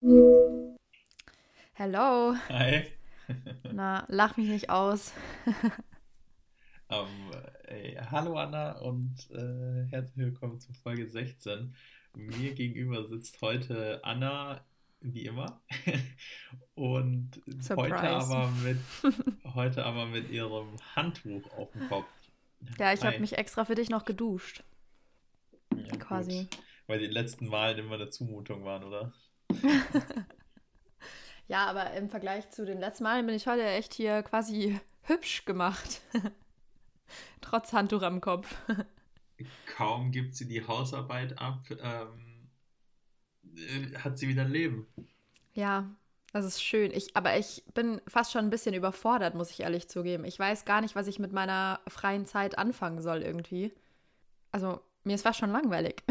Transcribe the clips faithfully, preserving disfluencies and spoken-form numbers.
Hello. Hi. Na, lach mich nicht aus. um, ey, hallo Anna und äh, herzlich willkommen zu Folge sechzehn. Mir gegenüber sitzt heute Anna, wie immer, und Surprise. heute aber mit heute aber mit ihrem Handtuch auf dem Kopf. Ja, ich habe mich extra für dich noch geduscht. Ja, quasi. Gut. Weil die letzten Malen immer eine Zumutung waren, oder? Ja, aber im Vergleich zu den letzten Malen bin ich heute echt hier quasi hübsch gemacht. Trotz Handtuch am Kopf. Kaum gibt sie die Hausarbeit ab, ähm, hat sie wieder ein Leben. Ja, das ist schön. Ich, aber ich bin fast schon ein bisschen überfordert, muss ich ehrlich zugeben. Ich weiß gar nicht, was ich mit meiner freien Zeit anfangen soll irgendwie. Also, mir ist fast schon langweilig.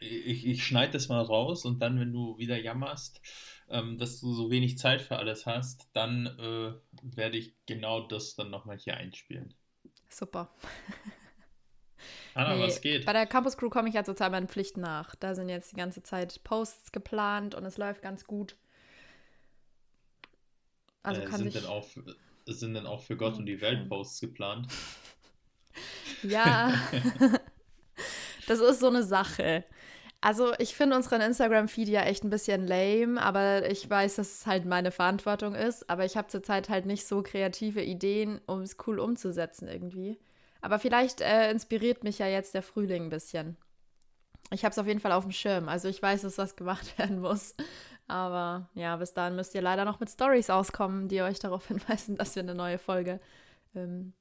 Ich, ich schneide das mal raus und dann, wenn du wieder jammerst, ähm, dass du so wenig Zeit für alles hast, dann äh, werde ich genau das dann nochmal hier einspielen. Super. Anna, nee, was geht? Bei der Campus-Crew komme ich ja total meinen Pflichten nach. Da sind jetzt die ganze Zeit Posts geplant und es läuft ganz gut. Also äh, kann sind, ich... denn auch, sind denn auch für Gott oh, und die Welt Posts geplant? Ja. Das ist so eine Sache. Also ich finde unseren Instagram-Feed ja echt ein bisschen lame, aber ich weiß, dass es halt meine Verantwortung ist. Aber ich habe zurzeit halt nicht so kreative Ideen, um es cool umzusetzen irgendwie. Aber vielleicht äh, inspiriert mich ja jetzt der Frühling ein bisschen. Ich habe es auf jeden Fall auf dem Schirm. Also ich weiß, dass was gemacht werden muss. Aber ja, bis dahin müsst ihr leider noch mit Stories auskommen, die euch darauf hinweisen, dass wir eine neue Folge ähm,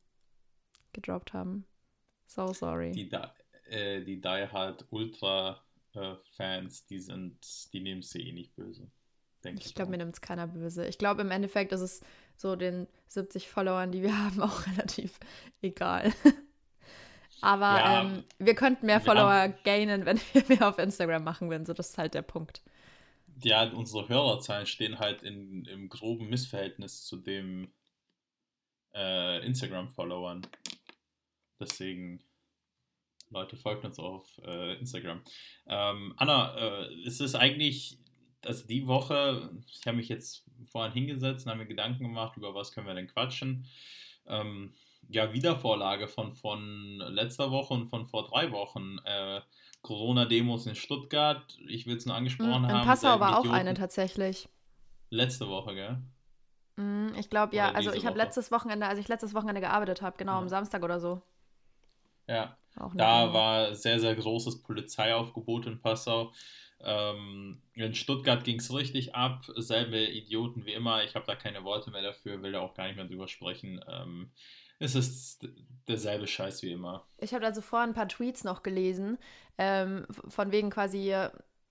gedroppt haben. So sorry. Die da... die Die Hard Ultra äh, Fans, die sind, die nehmen es eh nicht böse. Denke ich ich glaube, mir nimmt es keiner böse. Ich glaube, im Endeffekt ist es so den siebzig Followern, die wir haben, auch relativ egal. Aber ja, ähm, wir könnten mehr Follower haben, gainen, wenn wir mehr auf Instagram machen würden. So, das ist halt der Punkt. Ja, unsere Hörerzahlen stehen halt in, im groben Missverhältnis zu den äh, Instagram-Followern. Deswegen... Leute, folgt uns auf äh, Instagram. Ähm, Anna, äh, ist es eigentlich, also die Woche, ich habe mich jetzt vorhin hingesetzt und habe mir Gedanken gemacht, über was können wir denn quatschen. Ähm, ja, Wiedervorlage von, von letzter Woche und von vor drei Wochen. Äh, Corona-Demos in Stuttgart, ich will es nur angesprochen mhm, haben. In Passau war auch eine tatsächlich. Letzte Woche, gell? Mhm, ich glaube, ja. Also ich habe letztes Wochenende, als ich letztes Wochenende gearbeitet habe, genau, ja. Am Samstag oder so. Ja, da war sehr, sehr großes Polizeiaufgebot in Passau. Ähm, in Stuttgart ging es richtig ab, selbe Idioten wie immer. Ich habe da keine Worte mehr dafür, will da auch gar nicht mehr drüber sprechen. Ähm, es ist derselbe Scheiß wie immer. Ich habe also vorhin ein paar Tweets noch gelesen, ähm, von wegen quasi,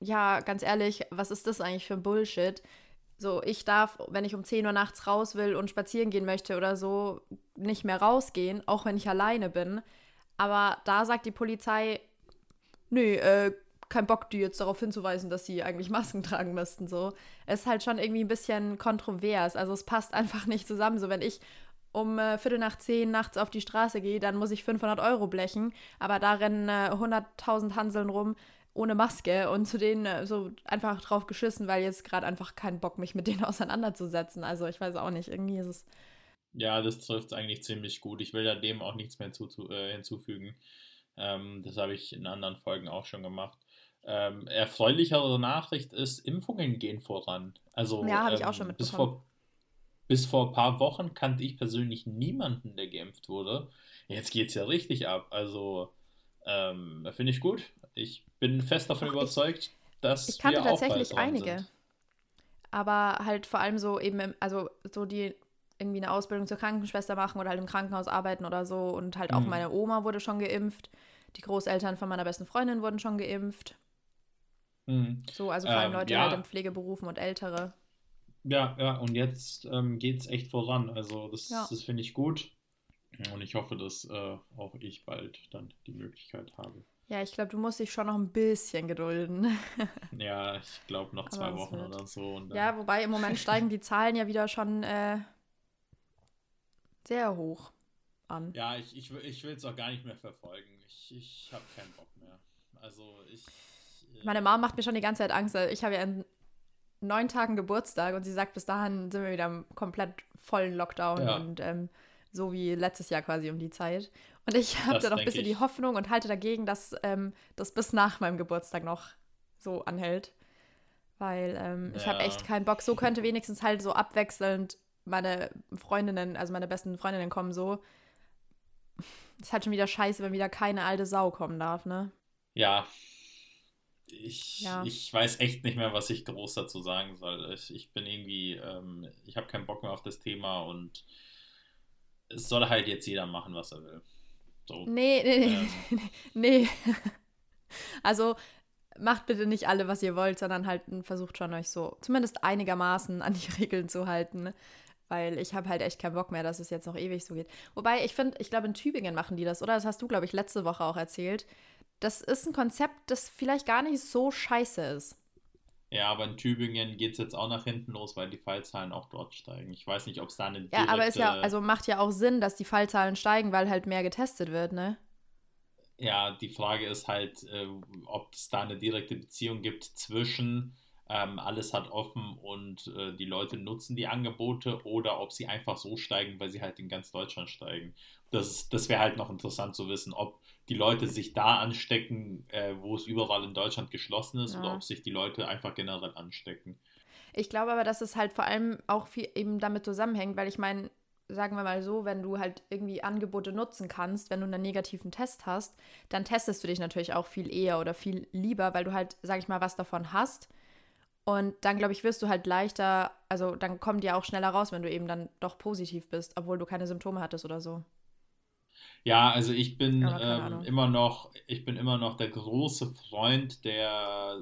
ja, ganz ehrlich, was ist das eigentlich für ein Bullshit? So, ich darf, wenn ich um zehn Uhr nachts raus will und spazieren gehen möchte oder so, nicht mehr rausgehen, auch wenn ich alleine bin. Aber da sagt die Polizei, nö, äh, kein Bock, die jetzt darauf hinzuweisen, dass sie eigentlich Masken tragen müssten. So. Es ist halt schon irgendwie ein bisschen kontrovers. Also es passt einfach nicht zusammen. So, wenn ich um äh, Viertel nach zehn nachts auf die Straße gehe, dann muss ich fünfhundert Euro blechen. Aber da rennen äh, hunderttausend Hanseln rum ohne Maske und zu denen äh, so einfach drauf geschissen, weil jetzt gerade einfach keinen Bock, mich mit denen auseinanderzusetzen. Also ich weiß auch nicht, irgendwie ist es... Ja, das trifft es eigentlich ziemlich gut. Ich will da dem auch nichts mehr hinzu, äh, hinzufügen. Ähm, das habe ich in anderen Folgen auch schon gemacht. Ähm, erfreulichere Nachricht ist, Impfungen gehen voran. Also, ja, habe ähm, ich auch schon mitbekommen. Bis vor, bis vor ein paar Wochen kannte ich persönlich niemanden, der geimpft wurde. Jetzt geht es ja richtig ab. Also, ähm, finde ich gut. Ich bin fest davon Ach, überzeugt, ich, dass ich kannte wir tatsächlich auch bald einige. Sind. Aber halt vor allem so eben, im, also so die irgendwie eine Ausbildung zur Krankenschwester machen oder halt im Krankenhaus arbeiten oder so. Und halt auch mhm. meine Oma wurde schon geimpft. Die Großeltern von meiner besten Freundin wurden schon geimpft. Mhm. So, also vor allem ähm, Leute ja. halt in Pflegeberufen und Ältere. Ja, ja, und jetzt ähm, geht's echt voran. Also das, ja. das finde ich gut. Und ich hoffe, dass äh, auch ich bald dann die Möglichkeit habe. Ja, ich glaube, du musst dich schon noch ein bisschen gedulden. Ja, ich glaube noch zwei Wochen wird. Oder so. Und dann... Ja, wobei im Moment steigen die Zahlen ja wieder schon... Äh, sehr hoch an. Ja, ich, ich, ich will es auch gar nicht mehr verfolgen. Ich, ich habe keinen Bock mehr. Also ich... Meine Mom macht mir schon die ganze Zeit Angst. Ich habe ja in neun Tagen Geburtstag und sie sagt, bis dahin sind wir wieder im komplett vollen Lockdown, ja, und ähm, so wie letztes Jahr quasi um die Zeit. Und ich habe da noch ein bisschen ich. die Hoffnung und halte dagegen, dass ähm, das bis nach meinem Geburtstag noch so anhält. Weil ähm, ich ja. habe echt keinen Bock. So könnte wenigstens halt so abwechselnd meine Freundinnen, also meine besten Freundinnen kommen so. Ist halt schon wieder scheiße, wenn wieder keine alte Sau kommen darf, ne? Ja. Ich, ja. ich weiß echt nicht mehr, was ich groß dazu sagen soll. Ich, ich bin irgendwie, ähm, ich habe keinen Bock mehr auf das Thema und es soll halt jetzt jeder machen, was er will. So. Nee, nee, nee, ähm. nee. Also macht bitte nicht alle, was ihr wollt, sondern halt versucht schon euch so zumindest einigermaßen an die Regeln zu halten, weil ich habe halt echt keinen Bock mehr, dass es jetzt noch ewig so geht. Wobei, ich finde, ich glaube, in Tübingen machen die das, oder? Das hast du, glaube ich, letzte Woche auch erzählt. Das ist ein Konzept, das vielleicht gar nicht so scheiße ist. Ja, aber in Tübingen geht es jetzt auch nach hinten los, weil die Fallzahlen auch dort steigen. Ich weiß nicht, ob es da eine direkte... Ja, aber ist ja, also macht ja auch Sinn, dass die Fallzahlen steigen, weil halt mehr getestet wird, ne? Ja, die Frage ist halt, äh, ob es da eine direkte Beziehung gibt zwischen ähm, alles hat offen und äh, die Leute nutzen die Angebote oder ob sie einfach so steigen, weil sie halt in ganz Deutschland steigen. Das ist, das wäre halt noch interessant zu wissen, ob die Leute sich da anstecken, äh, wo es überall in Deutschland geschlossen ist, ja, oder ob sich die Leute einfach generell anstecken. Ich glaube aber, dass es halt vor allem auch viel eben damit zusammenhängt, weil ich meine, sagen wir mal so, wenn du halt irgendwie Angebote nutzen kannst, wenn du einen negativen Test hast, dann testest du dich natürlich auch viel eher oder viel lieber, weil du halt, sag ich mal, was davon hast. Und dann, glaube ich, wirst du halt leichter, also dann kommen die auch schneller raus, wenn du eben dann doch positiv bist, obwohl du keine Symptome hattest oder so. Ja, also ich bin ähm, immer noch, ich bin immer noch der große Freund der,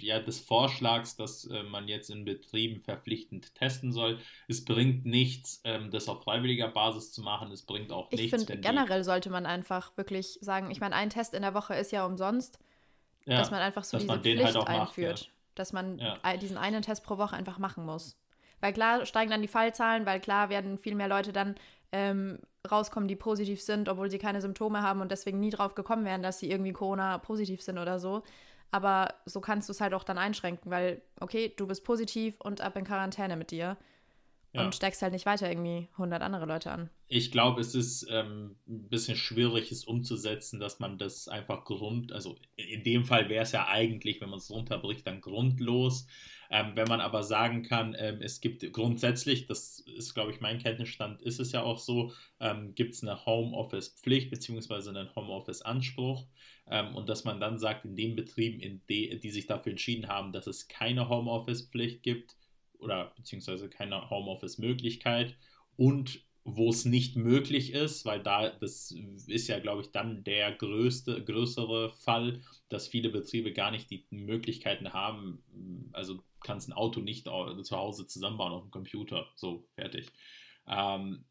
ja, des Vorschlags, dass äh, man jetzt in Betrieben verpflichtend testen soll. Es bringt nichts, ähm, das auf freiwilliger Basis zu machen. Es bringt auch ich nichts. Ich finde, generell die... sollte man einfach wirklich sagen, ich meine, ein Test in der Woche ist ja umsonst, ja, dass man einfach so diese Pflicht halt einführt. Macht, ja. Dass man ja. diesen einen Test pro Woche einfach machen muss. Weil klar steigen dann die Fallzahlen, weil klar werden viel mehr Leute dann ähm, rauskommen, die positiv sind, obwohl sie keine Symptome haben und deswegen nie drauf gekommen wären, dass sie irgendwie Corona-positiv sind oder so. Aber so kannst du es halt auch dann einschränken, weil, okay, du bist positiv und ab in Quarantäne mit dir ja. und steckst halt nicht weiter irgendwie hundert andere Leute an. Ich glaube, es ist ähm, ein bisschen schwierig, es umzusetzen, dass man das einfach grund, also in dem Fall wäre es ja eigentlich, wenn man es runterbricht, dann grundlos. Ähm, wenn man aber sagen kann, ähm, es gibt grundsätzlich, das ist, glaube ich, mein Kenntnisstand, ist es ja auch so, ähm, gibt es eine Homeoffice-Pflicht beziehungsweise einen Homeoffice-Anspruch ähm, und dass man dann sagt, in den Betrieben, in de- die sich dafür entschieden haben, dass es keine Homeoffice-Pflicht gibt oder beziehungsweise keine Homeoffice-Möglichkeit und wo es nicht möglich ist, weil da, das ist ja, glaube ich, dann der größte, größere Fall, dass viele Betriebe gar nicht die Möglichkeiten haben, also kannst ein Auto nicht zu Hause zusammenbauen auf dem Computer, so, fertig. Ähm,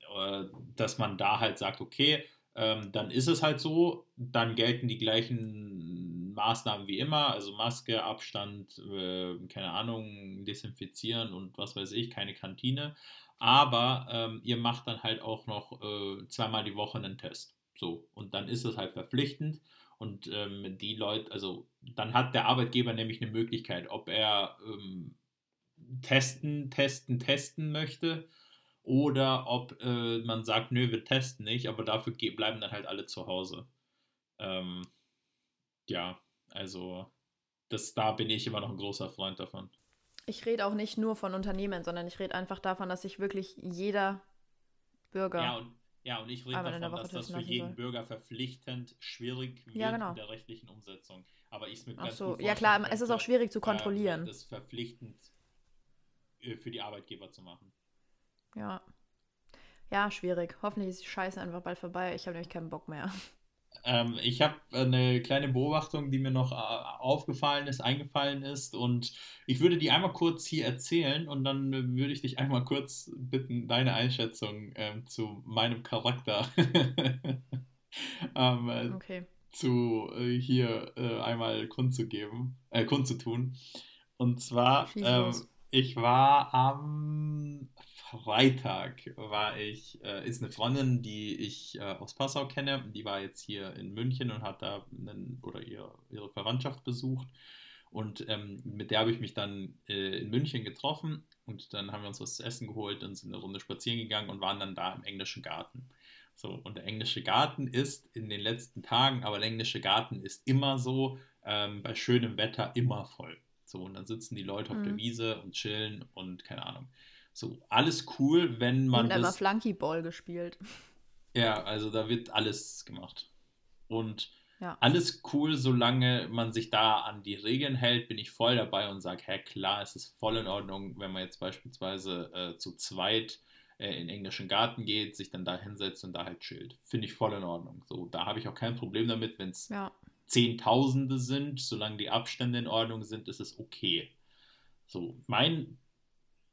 dass man da halt sagt, okay, ähm, dann ist es halt so, dann gelten die gleichen Maßnahmen wie immer, also Maske, Abstand, äh, keine Ahnung, desinfizieren und was weiß ich, keine Kantine. Aber ähm, ihr macht dann halt auch noch äh, zweimal die Woche einen Test. So, und dann ist es halt verpflichtend. Und ähm, die Leute, also dann hat der Arbeitgeber nämlich eine Möglichkeit, ob er ähm, testen, testen, testen möchte oder ob äh, man sagt, nö, wir testen nicht, aber dafür ge- bleiben dann halt alle zu Hause. Ähm, ja, also das, da bin ich immer noch ein großer Freund davon. Ich rede auch nicht nur von Unternehmen, sondern ich rede einfach davon, dass sich wirklich jeder Bürger... Ja, und, ja, und ich rede davon, dass das für jeden soll. Bürger verpflichtend schwierig wird, ja, genau, in der rechtlichen Umsetzung. Aber ich es mir ganz so. Ja klar, es ist auch schwierig zu kontrollieren. Das verpflichtend für die Arbeitgeber zu machen. Ja. Ja, schwierig. Hoffentlich ist die Scheiße einfach bald vorbei. Ich habe nämlich keinen Bock mehr. Ähm, ich habe eine kleine Beobachtung, die mir noch aufgefallen ist, eingefallen ist und ich würde die einmal kurz hier erzählen und dann würde ich dich einmal kurz bitten, deine Einschätzung ähm, zu meinem Charakter ähm, äh, okay. zu äh, hier äh, einmal kundzugeben, äh, kundzutun. Und zwar, ähm, ich war am Freitag war ich, äh, ist eine Freundin, die ich äh, aus Passau kenne, die war jetzt hier in München und hat da einen, oder ihre, ihre Verwandtschaft besucht Und ähm, mit der habe ich mich dann äh, in München getroffen und dann haben wir uns was zu essen geholt und sind eine Runde spazieren gegangen und waren dann da im englischen Garten. So, und der englische Garten ist in den letzten Tagen, aber der englische Garten ist immer so, ähm, bei schönem Wetter immer voll. So, und dann sitzen die Leute auf mhm. der Wiese und chillen und keine Ahnung. So, alles cool, wenn man. Und da war Flunkyball gespielt. Ja, also da wird alles gemacht. Und ja. Alles cool, solange man sich da an die Regeln hält, bin ich voll dabei und sage, hä, klar, es ist voll in Ordnung, wenn man jetzt beispielsweise äh, zu zweit äh, in den englischen Garten geht, sich dann da hinsetzt und da halt chillt. Finde ich voll in Ordnung. So, da habe ich auch kein Problem damit, wenn es ja. Zehntausende sind, solange die Abstände in Ordnung sind, ist es okay. So, mein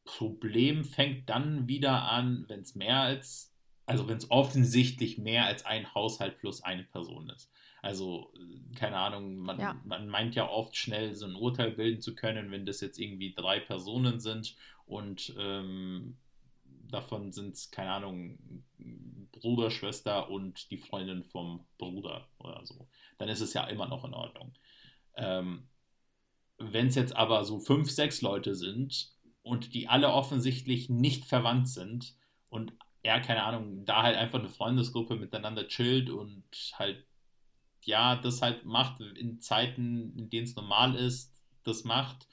Problem fängt dann wieder an, wenn es mehr als, also wenn es offensichtlich mehr als ein Haushalt plus eine Person ist. Also, keine Ahnung, man, ja. man meint ja oft schnell so ein Urteil bilden zu können, wenn das jetzt irgendwie drei Personen sind und ähm, davon sind es, keine Ahnung, Bruder, Schwester und die Freundin vom Bruder oder so. Dann ist es ja immer noch in Ordnung. Ähm, wenn es jetzt aber so fünf, sechs Leute sind und die alle offensichtlich nicht verwandt sind und ja, keine Ahnung, da halt einfach eine Freundesgruppe miteinander chillt und halt ja, das halt macht in Zeiten, in denen es normal ist, das macht.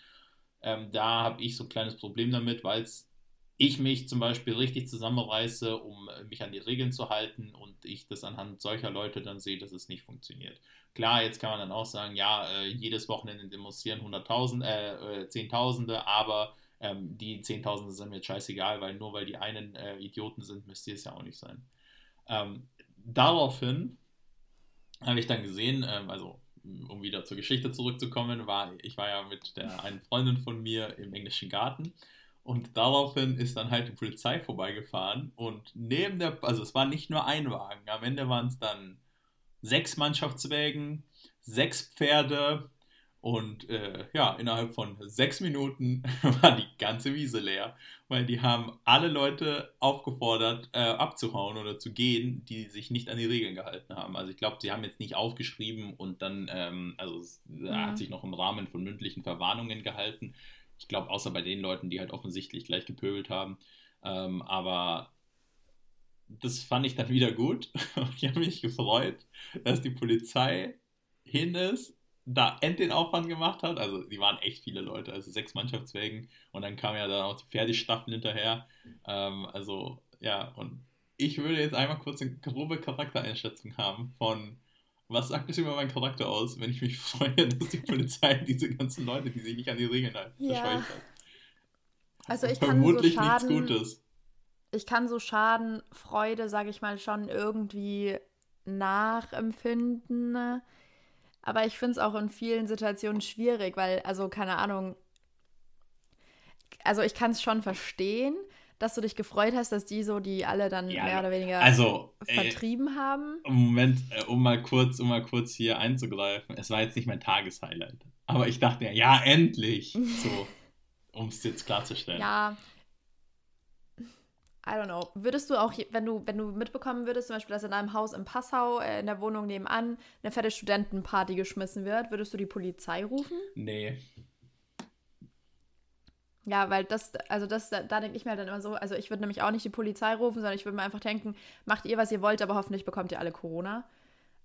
Ähm, da habe ich so ein kleines Problem damit, weil ich mich zum Beispiel richtig zusammenreiße, um mich an die Regeln zu halten und ich das anhand solcher Leute dann sehe, dass es nicht funktioniert. Klar, jetzt kann man dann auch sagen, ja, äh, jedes Wochenende demonstrieren hunderttausend, äh, äh, Zehntausende, aber ähm, die Zehntausende sind mir jetzt scheißegal, weil nur weil die einen äh, Idioten sind, müsste es ja auch nicht sein. Ähm, daraufhin habe ich dann gesehen, also um wieder zur Geschichte zurückzukommen, war ich war ja mit der einen Freundin von mir im englischen Garten und daraufhin ist dann halt die Polizei vorbeigefahren und neben der, also es war nicht nur ein Wagen, am Ende waren es dann sechs Mannschaftswägen, sechs Pferde und äh, ja, innerhalb von sechs Minuten war die ganze Wiese leer, weil die haben alle Leute aufgefordert, äh, abzuhauen oder zu gehen, die sich nicht an die Regeln gehalten haben. Also ich glaube, sie haben jetzt nicht aufgeschrieben und dann, ähm, also es ja. hat sich noch im Rahmen von mündlichen Verwarnungen gehalten. Ich glaube, außer bei den Leuten, die halt offensichtlich gleich gepöbelt haben. Ähm, aber das fand ich dann wieder gut. Ich habe mich gefreut, dass die Polizei hin ist, da end den Aufwand gemacht hat, also die waren echt viele Leute, also sechs Mannschaftswägen und dann kamen ja dann auch die Pferdestaffeln hinterher, ähm, also ja, und ich würde jetzt einmal kurz eine grobe Charaktereinschätzung haben von, was sagt es über meinen Charakter aus, wenn ich mich freue, dass die Polizei diese ganzen Leute, die sich nicht an die Regeln halten, ja. verscheucht hat. Also ich vermutlich kann so Schaden, nichts Gutes. Ich kann so Schaden, Freude, sage ich mal, schon irgendwie nachempfinden. Aber ich finde es auch in vielen Situationen schwierig, weil, also keine Ahnung, also ich kann es schon verstehen, dass du dich gefreut hast, dass die so, die alle dann ja, mehr oder weniger also, vertrieben äh, haben. Moment, um mal kurz, um mal kurz hier einzugreifen, es war jetzt nicht mein Tageshighlight, aber ich dachte ja, ja, endlich, so, um es jetzt klarzustellen. Ja, I don't know. Würdest du auch, wenn du, wenn du mitbekommen würdest, zum Beispiel, dass in einem Haus in Passau, in der Wohnung nebenan, eine fette Studentenparty geschmissen wird, würdest du die Polizei rufen? Nee. Ja, weil das, also das, da, da denke ich mir dann immer so, also ich würde nämlich auch nicht die Polizei rufen, sondern ich würde mir einfach denken, macht ihr, was ihr wollt, aber hoffentlich bekommt ihr alle Corona.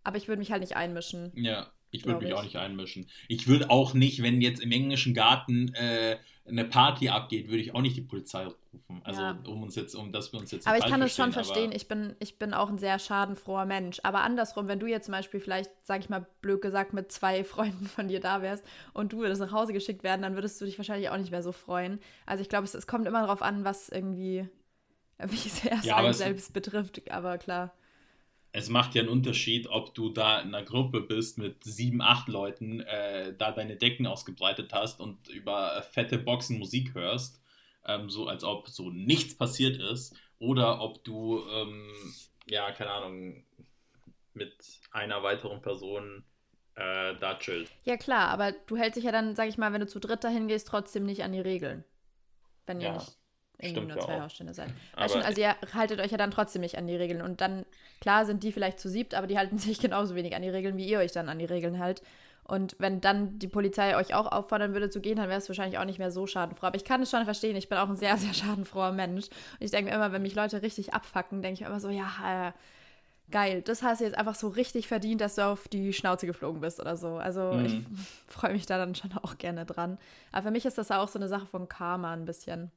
Aber ich würde mich halt nicht einmischen. Ja, ich würde mich ich. auch nicht einmischen. Ich würde auch nicht, wenn jetzt im englischen Garten äh, eine Party abgeht, würde ich auch nicht die Polizei rufen. Also ja. um uns jetzt, um dass wir uns jetzt. Aber ich kann das schon verstehen. Ich bin, ich bin auch ein sehr schadenfroher Mensch. Aber andersrum, wenn du jetzt zum Beispiel vielleicht, sag ich mal, blöd gesagt, mit zwei Freunden von dir da wärst und du würdest nach Hause geschickt werden, dann würdest du dich wahrscheinlich auch nicht mehr so freuen. Also ich glaube, es, es kommt immer darauf an, was irgendwie, wie sehr es ja, einen selbst es betrifft. Aber klar. Es macht ja einen Unterschied, ob du da in einer Gruppe bist mit sieben, acht Leuten, äh, da deine Decken ausgebreitet hast und über fette Boxen Musik hörst, ähm, so als ob so nichts passiert ist, oder ob du, ähm, ja, keine Ahnung, mit einer weiteren Person äh, da chillst. Ja klar, aber du hältst dich ja dann, sag ich mal, wenn du zu dritt dahin gehst, trotzdem nicht an die Regeln, wenn ja. ihr nicht... Irgendwie nur zwei Hausstände sein. Schon, also ihr haltet euch ja dann trotzdem nicht an die Regeln. Und dann, klar sind die vielleicht zu siebt, aber die halten sich genauso wenig an die Regeln, wie ihr euch dann an die Regeln halt. Und wenn dann die Polizei euch auch auffordern würde zu gehen, dann wäre es wahrscheinlich auch nicht mehr so schadenfroh. Aber ich kann es schon verstehen, ich bin auch ein sehr, sehr schadenfroher Mensch. Und ich denke mir immer, wenn mich Leute richtig abfacken, denke ich mir immer so, ja, äh, geil, das hast du jetzt einfach so richtig verdient, dass du auf die Schnauze geflogen bist oder so. Also mhm. ich freue mich da dann schon auch gerne dran. Aber für mich ist das auch so eine Sache von Karma ein bisschen.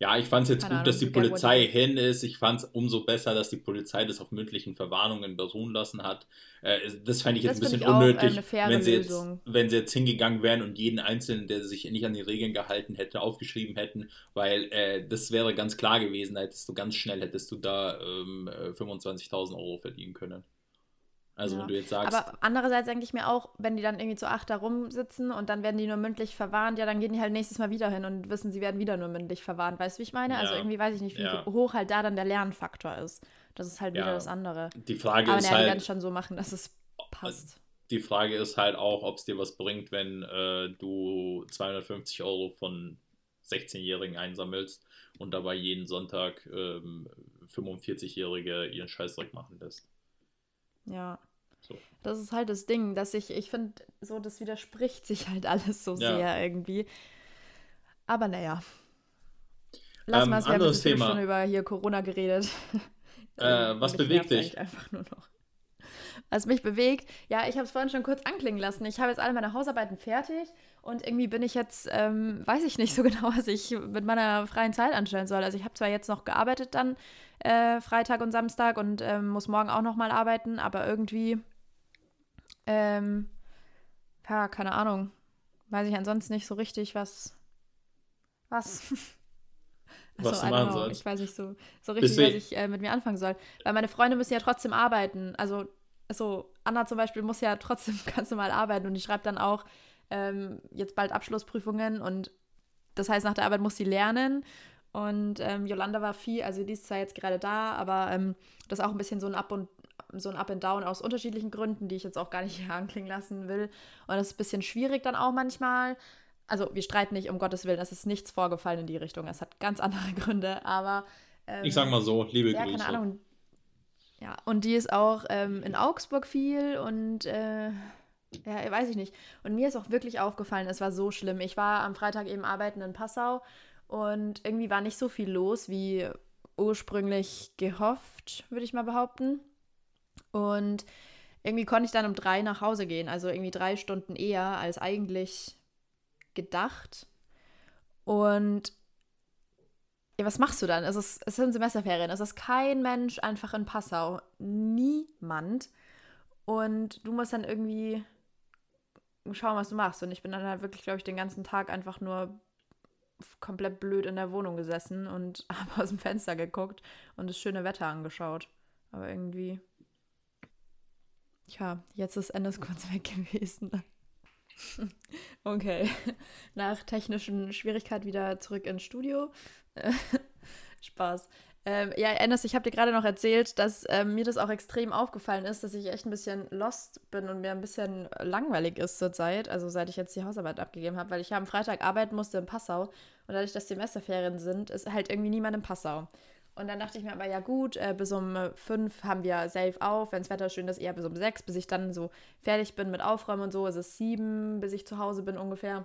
Ja, ich fand es jetzt Keine gut, Ahnung, dass die Polizei hin ist. Ich fand es umso besser, dass die Polizei das auf mündlichen Verwarnungen beruhen lassen hat. Äh, das fände ich jetzt das ein bisschen unnötig, wenn sie, jetzt, wenn sie jetzt hingegangen wären und jeden Einzelnen, der sich nicht an die Regeln gehalten hätte, aufgeschrieben hätten, weil äh, das wäre ganz klar gewesen, hättest du ganz schnell, hättest du da ähm, fünfundzwanzigtausend Euro verdienen können. Also ja. Wenn du jetzt sagst... Aber andererseits denke ich mir auch, wenn die dann irgendwie zu acht da rumsitzen und dann werden die nur mündlich verwarnt, ja, dann gehen die halt nächstes Mal wieder hin und wissen, sie werden wieder nur mündlich verwarnt. Weißt du, wie ich meine? Ja. Also irgendwie weiß ich nicht, wie ja. hoch halt da dann der Lernfaktor ist. Das ist halt ja. wieder das andere. Die Frage Aber ist ja, halt... die werden es schon so machen, dass es passt. Die Frage ist halt auch, ob es dir was bringt, wenn äh, du zweihundertfünfzig Euro von sechzehnjährigen einsammelst und dabei jeden Sonntag ähm, fünfundvierzigjährige ihren Scheißdreck machen lässt. Ja, so. Das ist halt das Ding, dass ich, ich finde, so, das widerspricht sich halt alles so ja. sehr irgendwie. Aber naja. Lass ähm, mal, wir haben jetzt schon über hier Corona geredet. Äh, was bewegt dich? Einfach nur noch. Was mich bewegt, ja, ich habe es vorhin schon kurz anklingen lassen. Ich habe jetzt alle meine Hausarbeiten fertig und irgendwie bin ich jetzt, ähm, weiß ich nicht so genau, was ich mit meiner freien Zeit anstellen soll. Also ich habe zwar jetzt noch gearbeitet dann äh, Freitag und Samstag und ähm, muss morgen auch nochmal arbeiten, aber irgendwie, ähm, ja, keine Ahnung, weiß ich ansonsten nicht so richtig, was, was... Achso, was du machen sollst. Ich weiß nicht so, so richtig, was ich äh, mit mir anfangen soll. Weil meine Freunde müssen ja trotzdem arbeiten. Also, also Anna zum Beispiel muss ja trotzdem ganz normal arbeiten und die schreibt dann auch ähm, jetzt bald Abschlussprüfungen und das heißt, nach der Arbeit muss sie lernen. Und ähm, Jolanda war viel, also die ist zwar jetzt gerade da, aber ähm, das ist auch ein bisschen so ein Up und so ein Up and Down aus unterschiedlichen Gründen, die ich jetzt auch gar nicht hier anklingen lassen will. Und das ist ein bisschen schwierig dann auch manchmal. Also wir streiten nicht, um Gottes Willen, es ist nichts vorgefallen in die Richtung. Es hat ganz andere Gründe, aber... Ähm, ich sag mal so, liebe ja, Grüße. Keine Ahnung. Ja, und die ist auch ähm, in Augsburg viel und äh, ja, weiß ich nicht. Und mir ist auch wirklich aufgefallen, es war so schlimm. Ich war am Freitag eben arbeiten in Passau und irgendwie war nicht so viel los, wie ursprünglich gehofft, würde ich mal behaupten. Und irgendwie konnte ich dann um drei nach Hause gehen, also irgendwie drei Stunden eher als eigentlich... gedacht und ja, was machst du dann? Es, ist, es sind Semesterferien, es ist kein Mensch einfach in Passau, niemand und du musst dann irgendwie schauen, was du machst und ich bin dann halt wirklich, glaube ich, den ganzen Tag einfach nur komplett blöd in der Wohnung gesessen und habe aus dem Fenster geguckt und das schöne Wetter angeschaut, aber irgendwie ja, jetzt ist Enes kurz weg gewesen. Okay, nach technischen Schwierigkeiten wieder zurück ins Studio. Spaß. Ähm, ja, Enes, ich habe dir gerade noch erzählt, dass ähm, mir das auch extrem aufgefallen ist, dass ich echt ein bisschen lost bin und mir ein bisschen langweilig ist zurzeit, also seit ich jetzt die Hausarbeit abgegeben habe, weil ich ja am Freitag arbeiten musste in Passau und dadurch, dass Semesterferien sind, ist halt irgendwie niemand in Passau. Und dann dachte ich mir aber, ja gut, äh, bis um fünf haben wir safe auf, wenn das Wetter schön ist, eher bis um sechs, bis ich dann so fertig bin mit Aufräumen und so, ist es sieben, bis ich zu Hause bin ungefähr.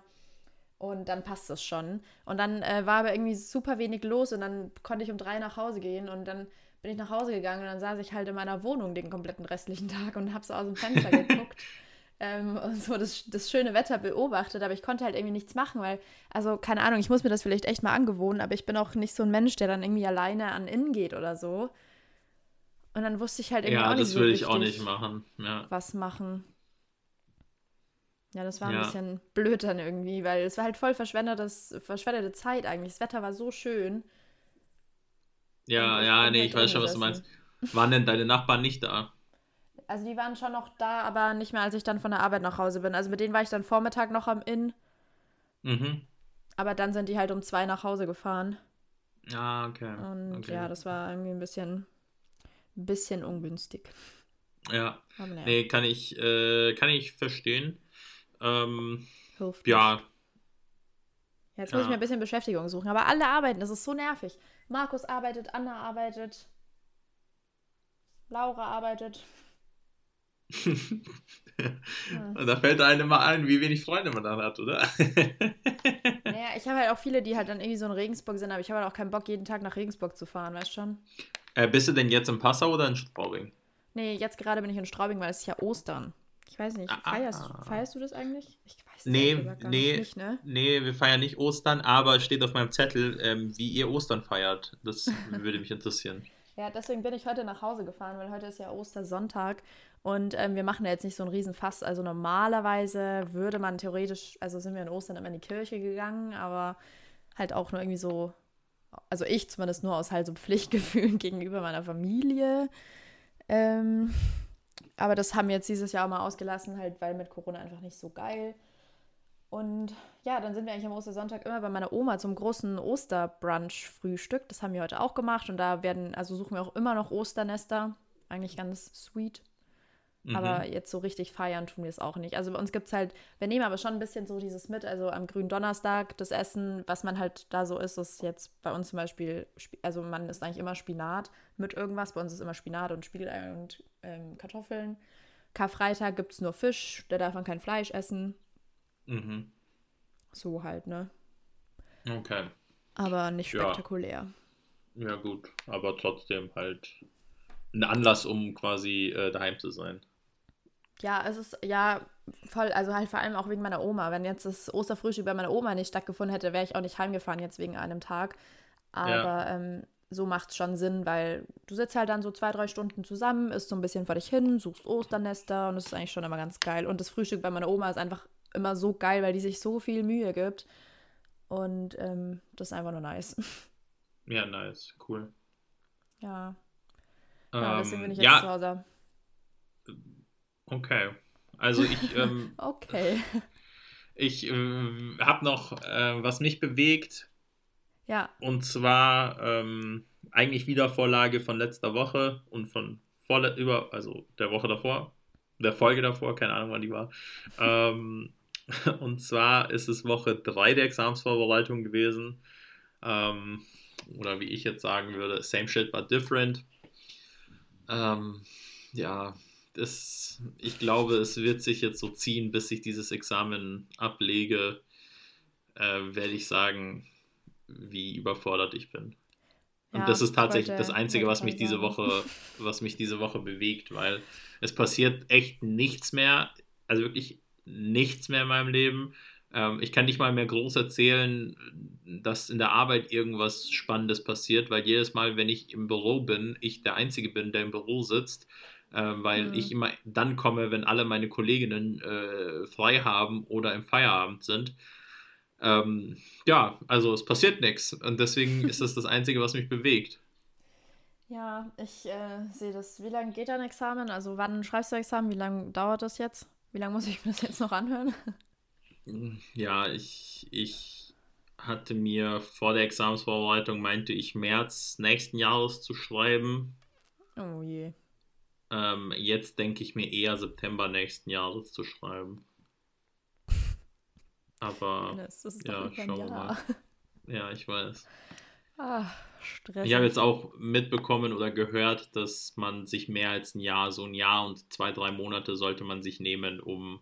Und dann passt das schon. Und dann äh, war aber irgendwie super wenig los und dann konnte ich um drei nach Hause gehen und dann bin ich nach Hause gegangen und dann saß ich halt in meiner Wohnung den kompletten restlichen Tag und habe so aus dem Fenster geguckt ähm, und so das, das schöne Wetter beobachtet, aber ich konnte halt irgendwie nichts machen, weil, also keine Ahnung, ich muss mir das vielleicht echt mal angewohnen, aber ich bin auch nicht so ein Mensch, der dann irgendwie alleine an innen geht oder so. Und dann wusste ich halt irgendwie ja, auch nicht so richtig, ja, das will ich auch nicht machen. Ja. Was machen. Ja, das war ja. ein bisschen blöd dann irgendwie, weil es war halt voll verschwendete Zeit eigentlich. Das Wetter war so schön. Ja, ja, nee, halt ich weiß schon, was du meinst. Waren denn deine Nachbarn nicht da? Also die waren schon noch da, aber nicht mehr, als ich dann von der Arbeit nach Hause bin. Also mit denen war ich dann Vormittag noch am Inn. Mhm. Aber dann sind die halt um zwei nach Hause gefahren. Ah, okay. Und okay. ja, das war irgendwie ein bisschen, ein bisschen ungünstig. Ja, aber ja. nee, kann ich, äh, kann ich verstehen. Ähm, Hilft ja. Nicht. Jetzt muss ja. ich mir ein bisschen Beschäftigung suchen. Aber alle arbeiten, das ist so nervig. Markus arbeitet, Anna arbeitet, Laura arbeitet. Und da fällt einem immer ein, wie wenig Freunde man dann hat, oder? Naja, ich habe halt auch viele, die halt dann irgendwie so in Regensburg sind, aber ich habe halt auch keinen Bock, jeden Tag nach Regensburg zu fahren, weißt schon? Äh, bist du denn jetzt in Passau oder in Straubing? Nee, jetzt gerade bin ich in Straubing, weil es ist ja Ostern. Ich weiß nicht, ah, feierst, ah. feierst du das eigentlich? Ich weiß nee, gar nee, nicht, ne? Nee, wir feiern nicht Ostern, aber es steht auf meinem Zettel, ähm, wie ihr Ostern feiert. Das würde mich interessieren. Ja, deswegen bin ich heute nach Hause gefahren, weil heute ist ja Ostersonntag und ähm, wir machen ja jetzt nicht so einen Riesenfass. Also normalerweise würde man theoretisch, also sind wir in Ostern immer in die Kirche gegangen, aber halt auch nur irgendwie so, also ich zumindest nur aus halt so Pflichtgefühlen gegenüber meiner Familie. Ähm, aber das haben wir jetzt dieses Jahr auch mal ausgelassen, halt weil mit Corona einfach nicht so geil. Und ja, dann sind wir eigentlich am Ostersonntag immer bei meiner Oma zum großen Osterbrunch-Frühstück. Das haben wir heute auch gemacht und da werden, also suchen wir auch immer noch Osternester. Eigentlich ganz sweet. Mhm. Aber jetzt so richtig feiern tun wir es auch nicht. Also bei uns gibt es halt, wir nehmen aber schon ein bisschen so dieses mit, also am grünen Donnerstag das Essen, was man halt da so isst, ist jetzt bei uns zum Beispiel, also man isst eigentlich immer Spinat mit irgendwas. Bei uns ist immer Spinat und Spiegelei und ähm, Kartoffeln. Karfreitag gibt es nur Fisch, da darf man kein Fleisch essen. Mhm. So halt, ne? Okay. Aber nicht spektakulär. Ja. Ja gut, aber trotzdem halt ein Anlass, um quasi äh, daheim zu sein. Ja, es ist ja voll, also halt vor allem auch wegen meiner Oma. Wenn jetzt das Osterfrühstück bei meiner Oma nicht stattgefunden hätte, wäre ich auch nicht heimgefahren jetzt wegen einem Tag. Aber ja. ähm, so macht's schon Sinn, weil du sitzt halt dann so zwei, drei Stunden zusammen, isst so ein bisschen vor dich hin, suchst Osternester und das ist eigentlich schon immer ganz geil. Und das Frühstück bei meiner Oma ist einfach immer so geil, weil die sich so viel Mühe gibt und ähm, das ist einfach nur nice. Ja, nice, cool. Ja, ja ähm, deswegen bin ich jetzt ja. zu Hause. Okay, also ich ähm, okay. Ich äh, habe noch äh, was mich bewegt. Ja. Und zwar ähm, eigentlich wieder Vorlage von letzter Woche und von vorle- über, also der Woche davor, der Folge davor, keine Ahnung, wann die war. ähm, Und zwar ist es Woche drei der Examsvorbereitung gewesen. Ähm, oder wie ich jetzt sagen würde, same shit but different. Ähm, ja, das, ich glaube, es wird sich jetzt so ziehen, bis ich dieses Examen ablege, äh, werde ich sagen, wie überfordert ich bin. Und ja, das ist tatsächlich wollte, das Einzige, was mich diese Woche, was mich diese Woche bewegt, weil es passiert echt nichts mehr, also wirklich nichts mehr in meinem Leben. Ähm, ich kann nicht mal mehr groß erzählen, dass in der Arbeit irgendwas Spannendes passiert, weil jedes Mal, wenn ich im Büro bin, ich der Einzige bin, der im Büro sitzt, äh, weil mhm. ich immer dann komme, wenn alle meine Kolleginnen äh, frei haben oder im Feierabend sind. Ähm, ja, also es passiert nichts und deswegen ist das das Einzige, was mich bewegt. Ja, ich äh, sehe das. Wie lange geht dein Examen? Also wann schreibst du Examen? Wie lange dauert das jetzt? Wie lange muss ich mir das jetzt noch anhören? Ja, ich, ich hatte mir vor der Examensvorbereitung, meinte ich, März nächsten Jahres zu schreiben. Oh je. Ähm, jetzt denke ich mir eher September nächsten Jahres zu schreiben. Aber das ist ja, schauen wir mal. Ja, ich weiß. Ach, Stress. Ich habe jetzt auch mitbekommen oder gehört, dass man sich mehr als ein Jahr, so ein Jahr und zwei, drei Monate sollte man sich nehmen, um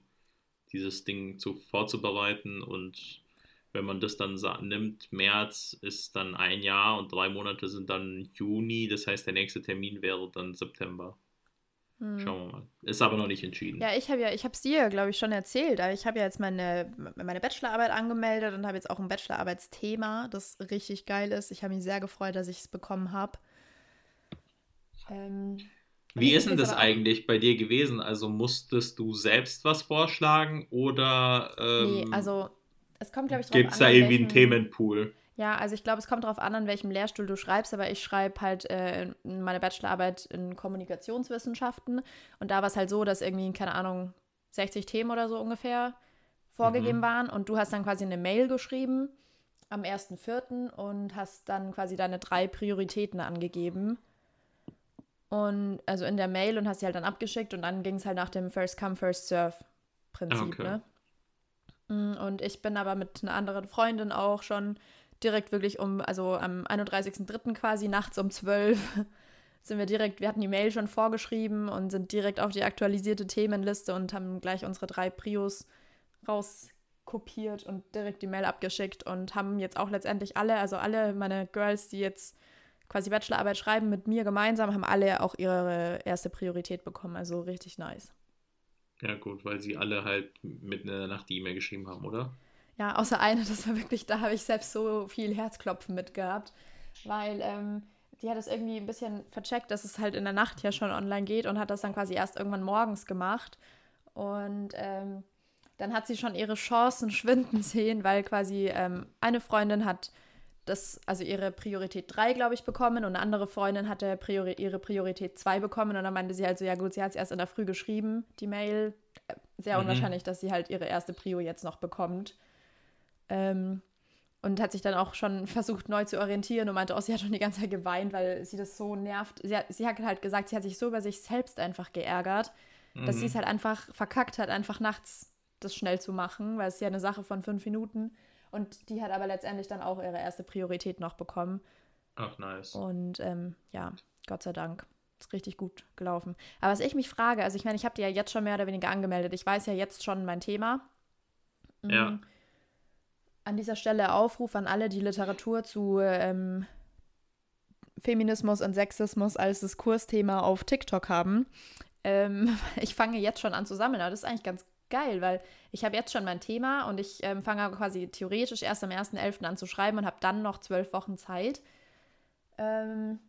dieses Ding zu, vorzubereiten. Und wenn man das dann sa- nimmt, März ist dann ein Jahr und drei Monate sind dann Juni. Das heißt, der nächste Termin wäre dann September. Schauen wir mal. Ist aber noch nicht entschieden. Ja, ich habe ja, ich habe es dir, glaube ich, schon erzählt. Ich habe ja jetzt meine, meine Bachelorarbeit angemeldet und habe jetzt auch ein Bachelorarbeitsthema, das richtig geil ist. Ich habe mich sehr gefreut, dass ich es bekommen habe. Ähm, Wie ist denn das eigentlich bei dir gewesen? Also musstest du selbst was vorschlagen oder ähm, nee, also es kommt, glaube ich, drauf an. Gibt es da irgendwie einen Themenpool? Ja, also ich glaube, es kommt darauf an, an welchem Lehrstuhl du schreibst, aber ich schreibe halt äh, meine Bachelorarbeit in Kommunikationswissenschaften und da war es halt so, dass irgendwie, keine Ahnung, sechzig Themen oder so ungefähr vorgegeben mhm. waren und du hast dann quasi eine Mail geschrieben am ersten vierten und hast dann quasi deine drei Prioritäten angegeben und also in der Mail und hast sie halt dann abgeschickt und dann ging es halt nach dem First-Come-First-Serve-Prinzip, okay. ne? Und ich bin aber mit einer anderen Freundin auch schon direkt wirklich um, also am einunddreißigsten dritten quasi nachts um zwölf sind wir direkt, wir hatten die Mail schon vorgeschrieben und sind direkt auf die aktualisierte Themenliste und haben gleich unsere drei Prios rauskopiert und direkt die Mail abgeschickt und haben jetzt auch letztendlich alle, also alle meine Girls, die jetzt quasi Bachelorarbeit schreiben, mit mir gemeinsam, haben alle auch ihre erste Priorität bekommen, also richtig nice. Ja gut, weil sie alle halt miteinander nach die E-Mail geschrieben haben, oder? Ja, außer eine, das war wirklich, da habe ich selbst so viel Herzklopfen mitgehabt, weil ähm, die hat das irgendwie ein bisschen vercheckt, dass es halt in der Nacht ja schon online geht und hat das dann quasi erst irgendwann morgens gemacht und ähm, dann hat sie schon ihre Chancen schwinden sehen, weil quasi ähm, eine Freundin hat das, also ihre Priorität drei, glaube ich, bekommen und eine andere Freundin hatte Priori- ihre Priorität zwei bekommen und dann meinte sie halt so, ja gut, sie hat es erst in der Früh geschrieben, die Mail, sehr mhm. unwahrscheinlich, dass sie halt ihre erste Prio jetzt noch bekommt. Ähm, und hat sich dann auch schon versucht, neu zu orientieren und meinte auch, sie hat schon die ganze Zeit geweint, weil sie das so nervt. Sie hat, sie hat halt gesagt, sie hat sich so über sich selbst einfach geärgert, mhm. dass sie es halt einfach verkackt hat, einfach nachts das schnell zu machen, weil es ja eine Sache von fünf Minuten. Und die hat aber letztendlich dann auch ihre erste Priorität noch bekommen. Ach, nice. Und ähm, ja, Gott sei Dank. Ist richtig gut gelaufen. Aber was ich mich frage, also ich meine, ich habe die ja jetzt schon mehr oder weniger angemeldet. Ich weiß ja jetzt schon mein Thema. Mhm. Ja. An dieser Stelle Aufruf an alle, die Literatur zu ähm, Feminismus und Sexismus als Diskursthema auf TikTok haben. Ähm, ich fange jetzt schon an zu sammeln, aber das ist eigentlich ganz geil, weil ich habe jetzt schon mein Thema und ich ähm, fange quasi theoretisch erst am ersten elften an zu schreiben und habe dann noch zwölf Wochen Zeit. Ähm,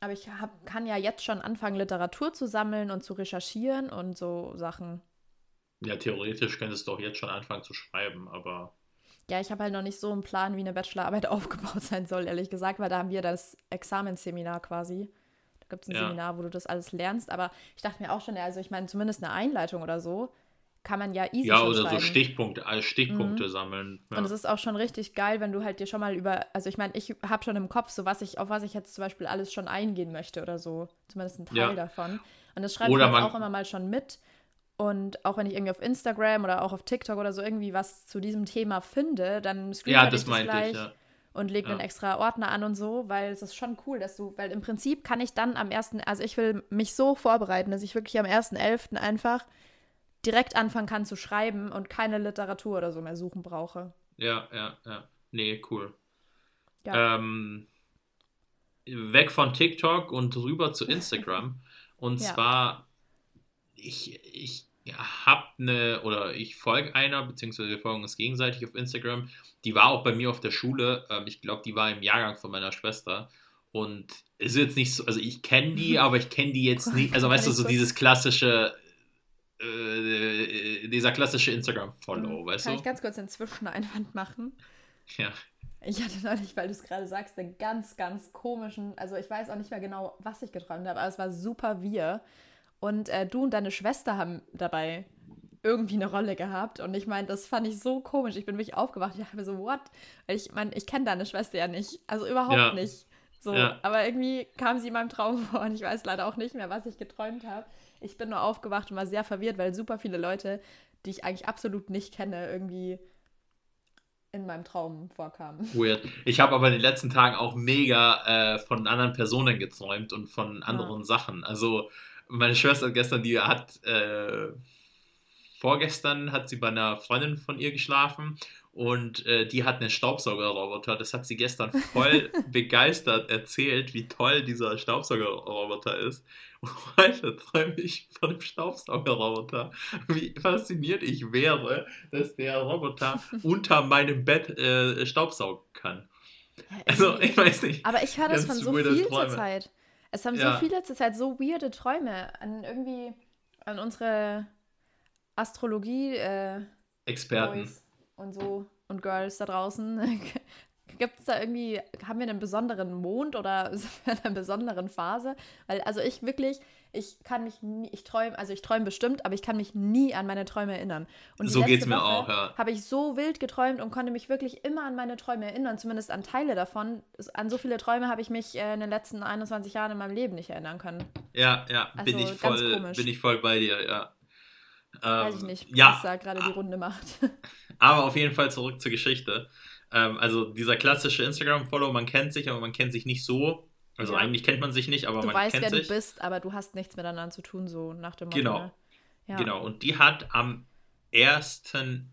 aber ich hab, kann ja jetzt schon anfangen, Literatur zu sammeln und zu recherchieren und so Sachen. Ja, theoretisch könntest du auch jetzt schon anfangen zu schreiben, aber... Ja, ich habe halt noch nicht so einen Plan, wie eine Bachelorarbeit aufgebaut sein soll, ehrlich gesagt, weil da haben wir das Examensseminar quasi. Da gibt es ein ja. Seminar, wo du das alles lernst, aber ich dachte mir auch schon, also ich meine, zumindest eine Einleitung oder so kann man ja easy ja, schon schreiben. Ja, oder so Stichpunkte, Stichpunkte mhm. sammeln. Ja. Und es ist auch schon richtig geil, wenn du halt dir schon mal über... Also ich meine, ich habe schon im Kopf, so was ich auf was ich jetzt zum Beispiel alles schon eingehen möchte oder so. Zumindest ein Teil ja. davon. Und das schreibe ich man- auch immer mal schon mit. Und auch wenn ich irgendwie auf Instagram oder auch auf TikTok oder so irgendwie was zu diesem Thema finde, dann screenshot ja, das ich das gleich ich, ja. und lege ja. einen extra Ordner an und so, weil es ist schon cool, dass du, weil im Prinzip kann ich dann am ersten, also ich will mich so vorbereiten, dass ich wirklich am ersten elften einfach direkt anfangen kann zu schreiben und keine Literatur oder so mehr suchen brauche. Ja, ja, ja. Nee, cool. Ja. Ähm, weg von TikTok und rüber zu Instagram. Und ja. zwar ich, ich hab eine, oder ich folge einer, beziehungsweise wir folgen uns gegenseitig auf Instagram. Die war auch bei mir auf der Schule. Ähm, ich glaube, die war im Jahrgang von meiner Schwester. Und ist jetzt nicht so, also ich kenne die, aber ich kenne die jetzt nicht. Also weißt du, so dieses klassische, äh, dieser klassische Instagram-Follow, mhm, weißt du? Kann ich ganz kurz einen Zwischeneinwand machen? Ja. Ich hatte neulich, weil du es gerade sagst, einen ganz, ganz komischen, also ich weiß auch nicht mehr genau, was ich geträumt habe, aber es war super wir. Und äh, du und deine Schwester haben dabei irgendwie eine Rolle gehabt. Und ich meine, das fand ich so komisch. Ich bin wirklich aufgewacht. Ich habe so, what? Ich meine, ich kenne deine Schwester ja nicht. Also überhaupt ja. nicht. So, ja. Aber irgendwie kam sie in meinem Traum vor. Und ich weiß leider auch nicht mehr, was ich geträumt habe. Ich bin nur aufgewacht und war sehr verwirrt, weil super viele Leute, die ich eigentlich absolut nicht kenne, irgendwie in meinem Traum vorkamen. Weird. Ich habe aber in den letzten Tagen auch mega äh, von anderen Personen geträumt und von anderen ja. Sachen. Also meine Schwester gestern, die hat äh, vorgestern hat sie bei einer Freundin von ihr geschlafen und äh, die hat einen Staubsaugerroboter. Das hat sie gestern voll begeistert erzählt, wie toll dieser Staubsaugerroboter ist. Und heute träume ich von einem Staubsaugerroboter, wie fasziniert ich wäre, dass der Roboter unter meinem Bett äh, staubsaugen kann. Ja, also ich weiß nicht. Aber ich höre das von so viel zur Zeit. Es haben ja. so viele zur Zeit so weirde Träume an irgendwie an unsere Astrologie äh, Experten Boys und so und Girls da draußen. Gibt es da irgendwie, haben wir einen besonderen Mond oder sind wir in einer besonderen Phase? Weil, also ich wirklich, ich kann mich nie, ich träume, also ich träume bestimmt, aber ich kann mich nie an meine Träume erinnern. Und so geht es mir auch, ja. Habe ich so wild geträumt und konnte mich wirklich immer an meine Träume erinnern, zumindest an Teile davon. An so viele Träume habe ich mich in den letzten einundzwanzig Jahren in meinem Leben nicht erinnern können. Ja, ja, also bin, ich voll, bin ich voll bei dir, ja. Weiß ähm, ich nicht, was ja, da gerade die Runde macht. Aber auf jeden Fall zurück zur Geschichte. Also dieser klassische Instagram-Follow, man kennt sich, aber man kennt sich nicht so. Also ja. Eigentlich kennt man sich nicht, aber du man weißt, kennt sich. Du weißt, wer du bist, aber du hast nichts miteinander zu tun, so nach dem Motto. Genau, ne? Ja. Genau. Und die hat am ersten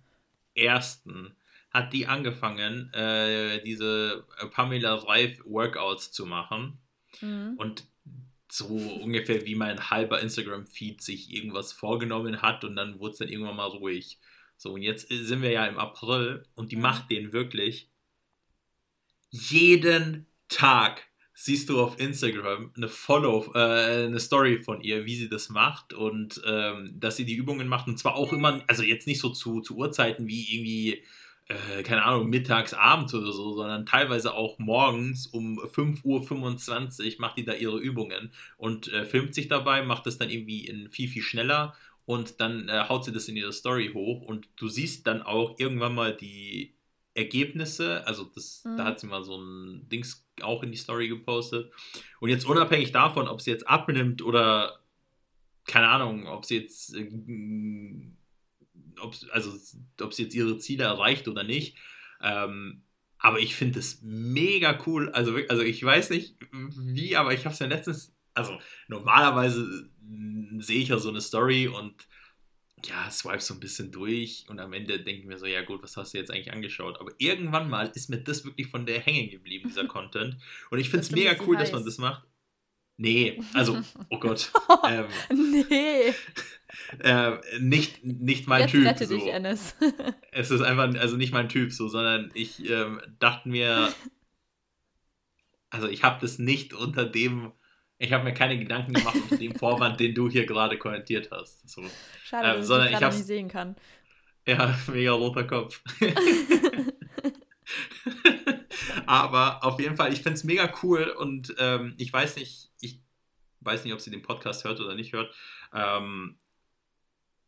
ersten hat die angefangen, äh, diese Pamela Reif Workouts zu machen. Mhm. Und so ungefähr wie mein halber Instagram-Feed sich irgendwas vorgenommen hat und dann wurde es dann irgendwann mal ruhig. So, und jetzt sind wir ja im April und die mhm. macht den wirklich jeden Tag. Siehst du auf Instagram eine Follow, äh, eine Story von ihr, wie sie das macht und ähm, dass sie die Übungen macht und zwar auch immer, also jetzt nicht so zu, zu Uhrzeiten wie irgendwie, äh, keine Ahnung, mittags, abends oder so, sondern teilweise auch morgens um fünf Uhr fünfundzwanzig macht die da ihre Übungen und äh, filmt sich dabei, macht das dann irgendwie in viel, viel schneller und dann äh, haut sie das in ihre Story hoch und du siehst dann auch irgendwann mal die Ergebnisse, also das, mhm. da hat sie mal so ein Dings auch in die Story gepostet. Und jetzt unabhängig davon, ob sie jetzt abnimmt oder keine Ahnung, ob sie jetzt äh, ob, also, ob sie jetzt ihre Ziele erreicht oder nicht. Ähm, aber ich finde das mega cool. Also, also ich weiß nicht wie, aber ich habe es ja letztens, also normalerweise sehe ich ja so eine Story und ja, swipe so ein bisschen durch und am Ende denke ich mir so, ja gut, was hast du jetzt eigentlich angeschaut? Aber irgendwann mal ist mir das wirklich von der hängen geblieben, dieser Content. Und ich finde es mega cool, heiß. Dass man das macht. Nee, also, oh Gott. Ähm, nee. Äh, nicht, nicht mein jetzt Typ. Rette so. Dich, Enes. Es ist einfach, also nicht mein Typ, so, sondern ich ähm, dachte mir, also ich habe das nicht unter dem Ich habe mir keine Gedanken gemacht unter dem Vorwand, den du hier gerade kommentiert hast. So. Schade, ähm, dass ich das nicht sehen kann. Ja, mega roter Kopf. Aber auf jeden Fall, ich finde es mega cool und ähm, ich weiß nicht, ich weiß nicht, ob sie den Podcast hört oder nicht hört, ähm,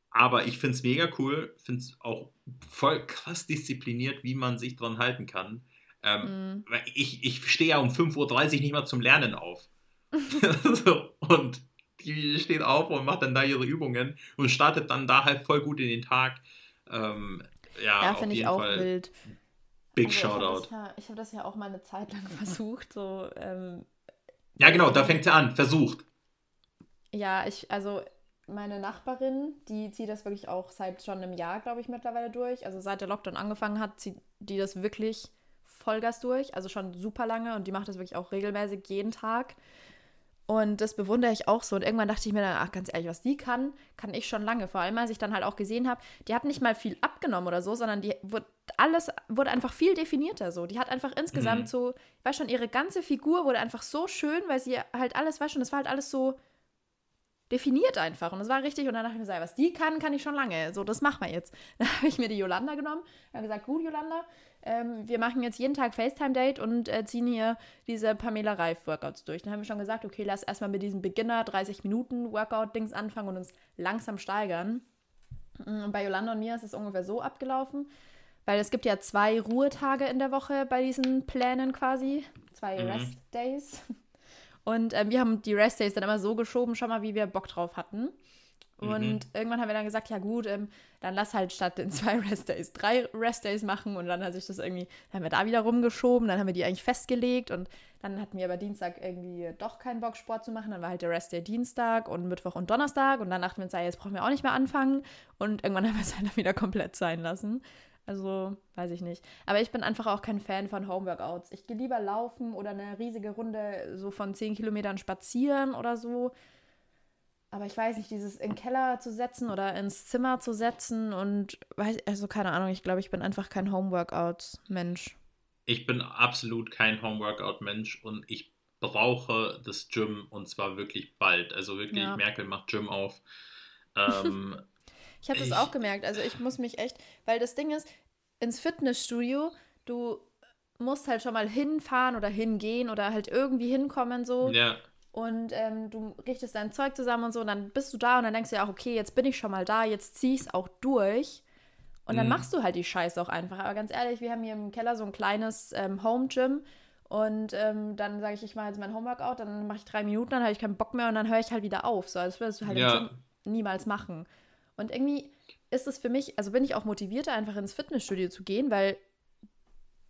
aber ich finde es mega cool, finde es auch voll krass diszipliniert, wie man sich dran halten kann. Ähm, mm. Ich, ich stehe ja um fünf Uhr dreißig nicht mal zum Lernen auf. So, und die steht auf und macht dann da ihre Übungen und startet dann da halt voll gut in den Tag. Ähm, ja, ja finde ich auch Fall wild. Big also, Shoutout. Ich habe das, ja, hab das ja auch mal eine Zeit lang versucht. So, ähm, ja, genau, da fängt sie an. Versucht. Ja, ich, also meine Nachbarin, die zieht das wirklich auch seit schon einem Jahr, glaube ich, mittlerweile durch. Also seit der Lockdown angefangen hat, zieht die das wirklich Vollgas durch. Also schon super lange und die macht das wirklich auch regelmäßig jeden Tag. Und das bewundere ich auch so. Und irgendwann dachte ich mir dann, ach, ganz ehrlich, was die kann, kann ich schon lange. Vor allem, als ich dann halt auch gesehen habe, die hat nicht mal viel abgenommen oder so, sondern die wurde, alles wurde einfach viel definierter so. Die hat einfach insgesamt mhm. so, ich weiß schon, ihre ganze Figur wurde einfach so schön, weil sie halt alles, weiß schon, das war halt alles so definiert einfach. Und das war richtig. Und dann dachte ich mir, was die kann, kann ich schon lange. So, das machen wir jetzt. Dann habe ich mir die Jolanda genommen und habe gesagt, gut, Jolanda, Ähm, wir machen jetzt jeden Tag FaceTime-Date und äh, ziehen hier diese Pamela Reif-Workouts durch. Dann haben wir schon gesagt, okay, lass erstmal mit diesem Beginner dreißig Minuten Workout-Dings anfangen und uns langsam steigern. Und bei Jolanda und mir ist es ungefähr so abgelaufen, weil es gibt ja zwei Ruhetage in der Woche bei diesen Plänen quasi, zwei mhm. Rest-Days. Und äh, wir haben die Rest-Days dann immer so geschoben, schon mal, wie wir Bock drauf hatten. Und mhm. irgendwann haben wir dann gesagt, ja gut, ähm, dann lass halt statt den zwei Rest-Days drei Rest-Days machen. Und dann hat sich das irgendwie, dann haben wir da wieder rumgeschoben, dann haben wir die eigentlich festgelegt. Und dann hatten wir aber Dienstag irgendwie doch keinen Bock, Sport zu machen. Dann war halt der Rest-Day Dienstag und Mittwoch und Donnerstag. Und dann dachten wir uns, ja, jetzt brauchen wir auch nicht mehr anfangen. Und irgendwann haben wir es halt dann wieder komplett sein lassen. Also, weiß ich nicht. Aber ich bin einfach auch kein Fan von Homeworkouts. Ich gehe lieber laufen oder eine riesige Runde so von zehn Kilometern spazieren oder so. Aber ich weiß nicht, dieses in den Keller zu setzen oder ins Zimmer zu setzen und weiß, also keine Ahnung, ich glaube, ich bin einfach kein Homeworkout-Mensch. Ich bin absolut kein Homeworkout-Mensch und ich brauche das Gym und zwar wirklich bald. Also wirklich, ja. Merkel macht Gym auf. Ähm, ich habe das ich, auch gemerkt. Also ich muss mich echt, weil das Ding ist, ins Fitnessstudio, du musst halt schon mal hinfahren oder hingehen oder halt irgendwie hinkommen so. Ja. Und ähm, du richtest dein Zeug zusammen und so und dann bist du da und dann denkst du ja auch, okay, jetzt bin ich schon mal da, jetzt zieh ich's auch durch und dann mm. machst du halt die Scheiße auch einfach. Aber ganz ehrlich, wir haben hier im Keller so ein kleines ähm, Home-Gym und ähm, dann sage ich, ich mache jetzt mein Homeworkout, dann mache ich drei Minuten, dann habe ich keinen Bock mehr und dann höre ich halt wieder auf. So, das würdest du halt ja. im Gym niemals machen. Und irgendwie ist es für mich, also bin ich auch motivierter, einfach ins Fitnessstudio zu gehen, weil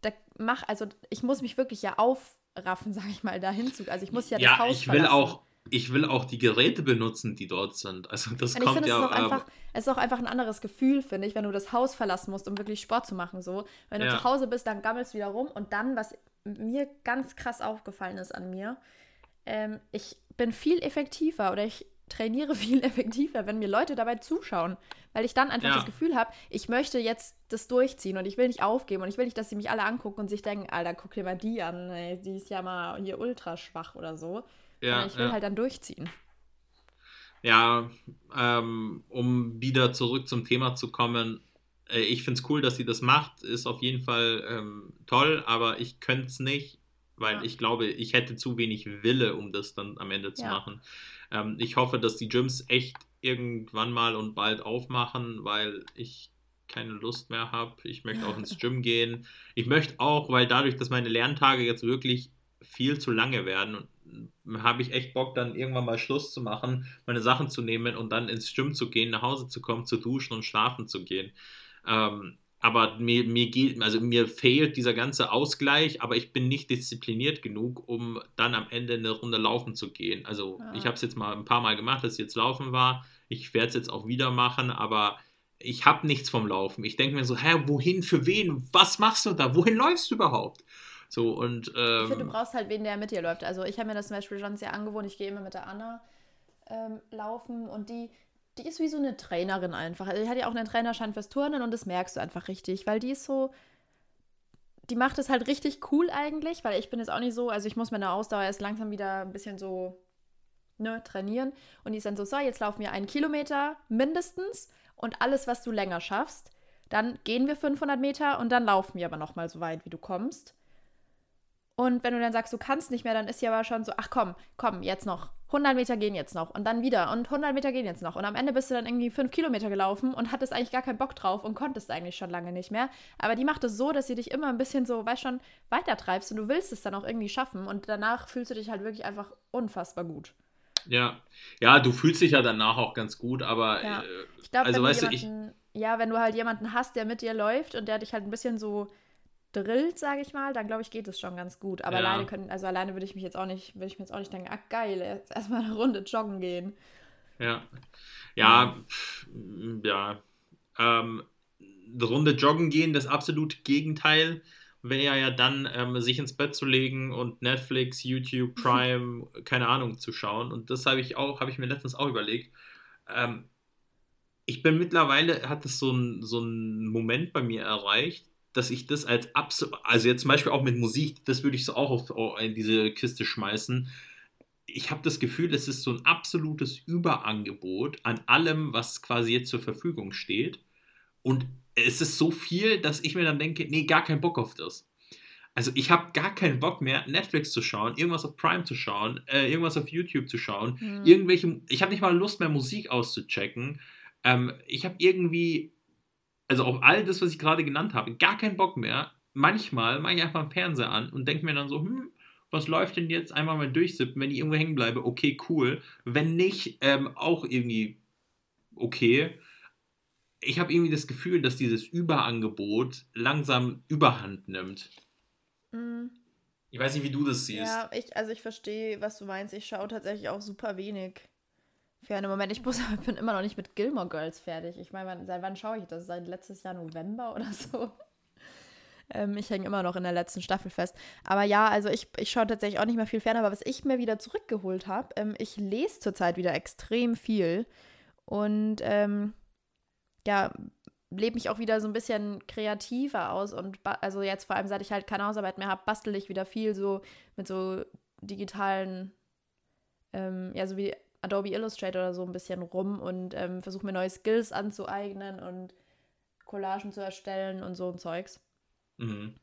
da mach, also ich muss mich wirklich ja auf raffen, sage ich mal, da hinzu. Also ich muss ja das ja, Haus ich verlassen. will auch Ich will auch die Geräte benutzen, die dort sind. Also das und kommt ich find, ja. Es ist, auch einfach, es ist auch einfach ein anderes Gefühl, finde ich, wenn du das Haus verlassen musst, um wirklich Sport zu machen. So, wenn du ja. zu Hause bist, dann gammelst du wieder rum. Und dann, was mir ganz krass aufgefallen ist an mir, ähm, ich bin viel effektiver oder ich trainiere viel effektiver, wenn mir Leute dabei zuschauen, weil ich dann einfach ja. das Gefühl habe, ich möchte jetzt das durchziehen und ich will nicht aufgeben und ich will nicht, dass sie mich alle angucken und sich denken, Alter, guck dir mal die an, ey, die ist ja mal hier ultra schwach oder so. Ja, ich will ja. halt dann durchziehen. Ja, ähm, um wieder zurück zum Thema zu kommen, äh, ich finde es cool, dass sie das macht, ist auf jeden Fall ähm, toll, aber ich könnte es nicht, weil ja. ich glaube, ich hätte zu wenig Wille, um das dann am Ende zu ja. machen. Ähm, ich hoffe, dass die Gyms echt irgendwann mal und bald aufmachen, weil ich keine Lust mehr habe. Ich möchte auch ins Gym gehen. Ich möchte auch, weil dadurch, dass meine Lerntage jetzt wirklich viel zu lange werden und habe ich echt Bock, dann irgendwann mal Schluss zu machen, meine Sachen zu nehmen und dann ins Gym zu gehen, nach Hause zu kommen, zu duschen und schlafen zu gehen. Ähm, aber mir, mir geht, also mir fehlt dieser ganze Ausgleich, aber ich bin nicht diszipliniert genug, um dann am Ende eine Runde laufen zu gehen. Also ja. ich habe es jetzt mal ein paar Mal gemacht, dass ich jetzt laufen war. Ich werde es jetzt auch wieder machen, aber ich habe nichts vom Laufen. Ich denke mir so, hä, wohin, für wen? Was machst du da? Wohin läufst du überhaupt? So, und, ähm, ich finde, du brauchst halt wen, der mit dir läuft. Also ich habe mir das zum Beispiel schon sehr angewohnt. Ich gehe immer mit der Anna ähm, laufen und die, die ist wie so eine Trainerin einfach. Also die hat ja auch einen Trainerschein fürs Turnen und das merkst du einfach richtig, weil die ist so, die macht es halt richtig cool eigentlich, weil ich bin jetzt auch nicht so, also ich muss meine Ausdauer erst langsam wieder ein bisschen so ne, trainieren und die ist dann so, so, jetzt laufen wir einen Kilometer mindestens und alles, was du länger schaffst, dann gehen wir fünfhundert Meter und dann laufen wir aber nochmal so weit, wie du kommst. Und wenn du dann sagst, du kannst nicht mehr, dann ist sie aber schon so, ach komm, komm, jetzt noch. hundert Meter gehen jetzt noch und dann wieder und hundert Meter gehen jetzt noch. Und am Ende bist du dann irgendwie fünf Kilometer gelaufen und hattest eigentlich gar keinen Bock drauf und konntest eigentlich schon lange nicht mehr. Aber die macht es so, dass sie dich immer ein bisschen so, weißt schon, weitertreibst und du willst es dann auch irgendwie schaffen. Und danach fühlst du dich halt wirklich einfach unfassbar gut. Ja, ja, du fühlst dich ja danach auch ganz gut, aber ja. ich glaub, also weißt du, ich... Ja, wenn du halt jemanden hast, der mit dir läuft und der dich halt ein bisschen so... drillt, sage ich mal, dann glaube ich, geht es schon ganz gut. Aber ja. alleine können, also alleine würde ich mich jetzt auch nicht, würde ich mir jetzt auch nicht denken, ach geil, jetzt erstmal eine Runde joggen gehen. Ja. Ja, ja. ja. Ähm, eine Runde joggen gehen, das absolute Gegenteil wäre ja dann, ähm, sich ins Bett zu legen und Netflix, YouTube, Prime, keine Ahnung, zu schauen. Und das habe ich auch, habe ich mir letztens auch überlegt. Ähm, ich bin mittlerweile, hat das so ein, so einen Moment bei mir erreicht, dass ich das als absolut, also jetzt zum Beispiel auch mit Musik, das würde ich so auch auf, auf in diese Kiste schmeißen. Ich habe das Gefühl, es ist so ein absolutes Überangebot an allem, was quasi jetzt zur Verfügung steht. Und es ist so viel, dass ich mir dann denke, nee, gar keinen Bock auf das. Also ich habe gar keinen Bock mehr, Netflix zu schauen, irgendwas auf Prime zu schauen, äh, irgendwas auf YouTube zu schauen, mhm. irgendwelche, ich habe nicht mal Lust mehr, Musik auszuchecken. Ähm, ich habe irgendwie Also auf all das, was ich gerade genannt habe, gar keinen Bock mehr. Manchmal mache ich einfach einen Fernseher an und denke mir dann so, hm, was läuft denn jetzt? Einmal mal durchsippen, wenn ich irgendwo hängen bleibe, okay, cool. Wenn nicht, ähm, auch irgendwie okay. Ich habe irgendwie das Gefühl, dass dieses Überangebot langsam Überhand nimmt. Mhm. Ich weiß nicht, wie du das siehst. Ja, ich, also ich verstehe, was du meinst. Ich schaue tatsächlich auch super wenig. Für einen Moment, ich muss, bin immer noch nicht mit Gilmore Girls fertig. Ich meine, seit wann schaue ich das? Seit letztes Jahr November oder so. ähm, ich hänge immer noch in der letzten Staffel fest. Aber ja, also ich, ich schaue tatsächlich auch nicht mehr viel fern. Aber was ich mir wieder zurückgeholt habe, ähm, ich lese zurzeit wieder extrem viel. Und ähm, ja, lebe mich auch wieder so ein bisschen kreativer aus. Und ba- also jetzt vor allem, seit ich halt keine Hausarbeit mehr habe, bastel ich wieder viel so mit so digitalen, ähm, ja, so wie Adobe Illustrator oder so ein bisschen rum und ähm, versuche mir neue Skills anzueignen und Collagen zu erstellen und so ein Zeugs. Mhm.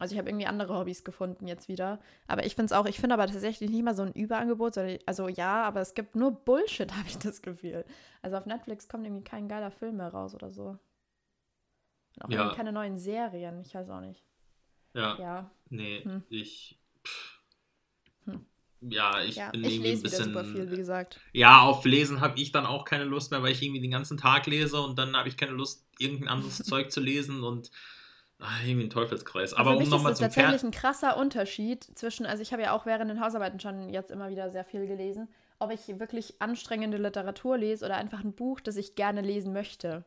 Also ich habe irgendwie andere Hobbys gefunden jetzt wieder. Aber ich finde es auch, ich finde aber tatsächlich nicht mal so ein Überangebot, sondern, also ja, aber es gibt nur Bullshit, habe ich das Gefühl. Also auf Netflix kommt irgendwie kein geiler Film mehr raus oder so. Und auch ja. irgendwie keine neuen Serien, ich weiß auch nicht. Ja, ja. nee, hm. ich... Pff. Hm. Ja, ich ja, bin ich irgendwie lese ein bisschen... Super viel, wie gesagt. Ja, auf Lesen habe ich dann auch keine Lust mehr, weil ich irgendwie den ganzen Tag lese und dann habe ich keine Lust, irgendein anderes Zeug zu lesen und Ach, irgendwie ein Teufelskreis. Aber also um nochmal zum Fernsehen. Das ist tatsächlich Fer- ein krasser Unterschied zwischen, also ich habe ja auch während den Hausarbeiten schon jetzt immer wieder sehr viel gelesen, ob ich wirklich anstrengende Literatur lese oder einfach ein Buch, das ich gerne lesen möchte.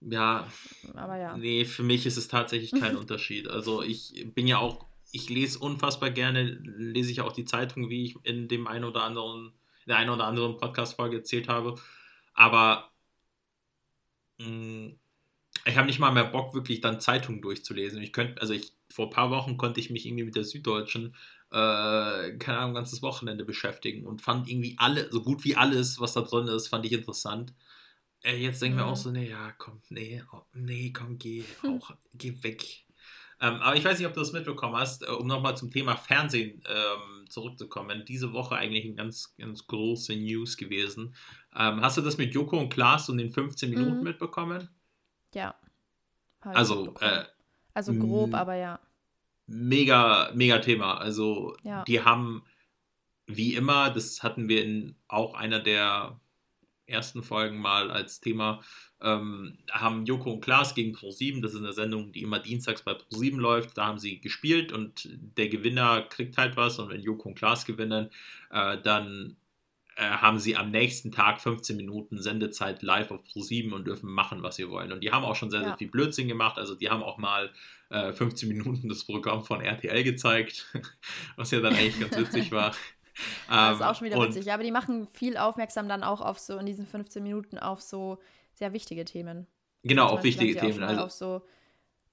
Ja, aber ja. Nee, für mich ist es tatsächlich kein Unterschied. Also ich bin ja auch, ich lese unfassbar gerne, lese ich auch die Zeitung, wie ich in dem einen oder anderen, in der einen oder anderen Podcast-Folge erzählt habe. Aber mh, ich habe nicht mal mehr Bock, wirklich dann Zeitungen durchzulesen. Ich könnte, also ich, vor ein paar Wochen konnte ich mich irgendwie mit der Süddeutschen, äh, keine Ahnung, ein ganzes Wochenende beschäftigen und fand irgendwie alle, so gut wie alles, was da drin ist, fand ich interessant. Jetzt denken wir mhm. auch so, nee, ja, komm, nee, oh, nee, komm, geh, auch, geh weg. Ähm, aber ich weiß nicht, ob du das mitbekommen hast, um nochmal zum Thema Fernsehen ähm, zurückzukommen. Diese Woche eigentlich eine ganz, ganz große News gewesen. Ähm, hast du das mit Joko und Klaas und den fünfzehn Minuten mhm. mitbekommen? Ja. Also, äh, also grob, m- aber ja. Mega, mega Thema. Also, ja. Die haben, wie immer, das hatten wir in auch einer der ersten Folgen mal als Thema, ähm, haben Joko und Klaas gegen Pro sieben, das ist eine Sendung, die immer dienstags bei Pro sieben läuft, da haben sie gespielt und der Gewinner kriegt halt was und wenn Joko und Klaas gewinnen, äh, dann äh, haben sie am nächsten Tag fünfzehn Minuten Sendezeit live auf Pro sieben und dürfen machen, was sie wollen. Und die haben auch schon sehr, sehr ja. viel Blödsinn gemacht, also die haben auch mal äh, fünfzehn Minuten das Programm von R T L gezeigt, was ja dann eigentlich ganz witzig war. Das ist auch schon wieder und, witzig, ja, aber die machen viel aufmerksam dann auch auf so in diesen fünfzehn Minuten auf so sehr wichtige Themen. Genau, auf wichtige Themen. Also auf so,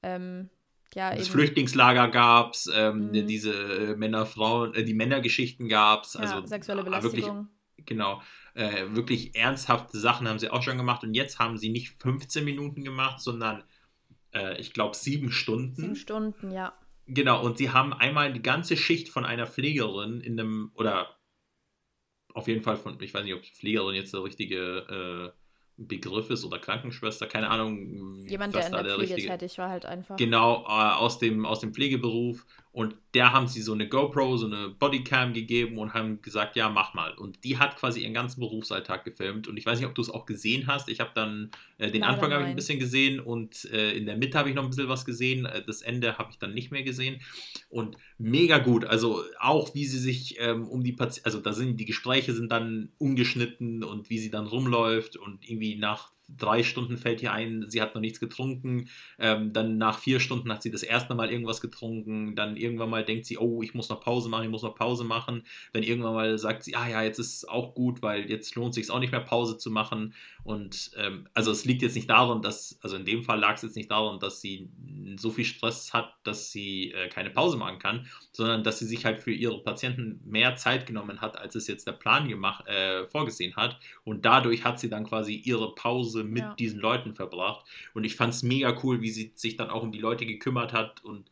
ähm, ja, das eben. Flüchtlingslager gab es, ähm, mhm. diese Männer, Frauen, äh, die Männergeschichten gab es. Ja, also, sexuelle Belästigung. Wirklich, genau, äh, wirklich ernsthafte Sachen haben sie auch schon gemacht und jetzt haben sie nicht fünfzehn Minuten gemacht, sondern äh, ich glaube sieben Stunden. Sieben Stunden, ja. Genau, und sie haben einmal die ganze Schicht von einer Pflegerin in einem, oder auf jeden Fall von, ich weiß nicht, ob Pflegerin jetzt der richtige äh, Begriff ist oder Krankenschwester, keine Ahnung. Jemand, der in der Pflege richtige, tätig war halt einfach. Genau, äh, aus dem, aus dem Pflegeberuf. Und der haben sie so eine GoPro, so eine Bodycam gegeben und haben gesagt, ja, mach mal. Und die hat quasi ihren ganzen Berufsalltag gefilmt. Und ich weiß nicht, ob du es auch gesehen hast. Ich habe dann, äh, den Leider Anfang habe ich ein bisschen gesehen und äh, in der Mitte habe ich noch ein bisschen was gesehen. Das Ende habe ich dann nicht mehr gesehen. Und mega gut. Also auch, wie sie sich ähm, um die Patienten, also da sind die Gespräche sind dann ungeschnitten und wie sie dann rumläuft und irgendwie nach drei Stunden fällt ihr ein, sie hat noch nichts getrunken, ähm, dann nach vier Stunden hat sie das erste Mal irgendwas getrunken, dann irgendwann mal denkt sie, oh, ich muss noch Pause machen, ich muss noch Pause machen, dann irgendwann mal sagt sie, ah ja, jetzt ist es auch gut, weil jetzt lohnt es sich auch nicht mehr Pause zu machen und ähm, also es liegt jetzt nicht daran, dass, also in dem Fall lag es jetzt nicht daran, dass sie so viel Stress hat, dass sie äh, keine Pause machen kann, sondern dass sie sich halt für ihre Patienten mehr Zeit genommen hat, als es jetzt der Plan gemacht, äh, vorgesehen hat und dadurch hat sie dann quasi ihre Pause mit ja. diesen Leuten verbracht und ich fand es mega cool, wie sie sich dann auch um die Leute gekümmert hat und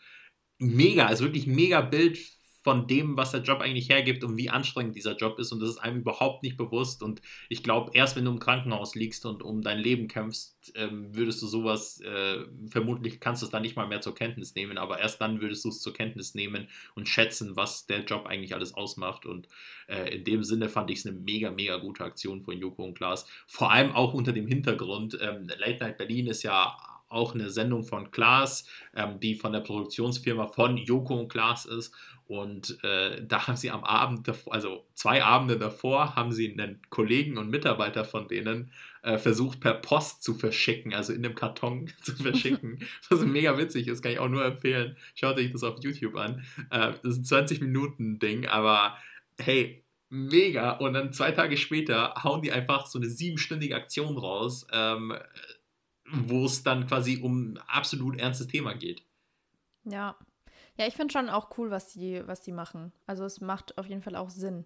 mega, also wirklich mega Bild von dem, was der Job eigentlich hergibt und wie anstrengend dieser Job ist und das ist einem überhaupt nicht bewusst und ich glaube, erst wenn du im Krankenhaus liegst und um dein Leben kämpfst, ähm, würdest du sowas, äh, vermutlich kannst du es dann nicht mal mehr zur Kenntnis nehmen, aber erst dann würdest du es zur Kenntnis nehmen und schätzen, was der Job eigentlich alles ausmacht und äh, in dem Sinne fand ich es eine mega, mega gute Aktion von Joko und Klaas, vor allem auch unter dem Hintergrund, ähm, Late Night Berlin ist ja auch eine Sendung von Klaas, ähm, die von der Produktionsfirma von Joko und Klaas ist. Und äh, da haben sie am Abend, davor, also zwei Abende davor, haben sie einen Kollegen und Mitarbeiter von denen äh, versucht, per Post zu verschicken, also in einem Karton zu verschicken, was mega witzig ist, kann ich auch nur empfehlen. Schaut euch das auf YouTube an. Äh, das ist ein zwanzig-Minuten-Ding, aber hey, mega. Und dann zwei Tage später hauen die einfach so eine siebenstündige Aktion raus, ähm, wo es dann quasi um absolut ernstes Thema geht. Ja, ja, ich finde schon auch cool, was die, was die machen. Also es macht auf jeden Fall auch Sinn.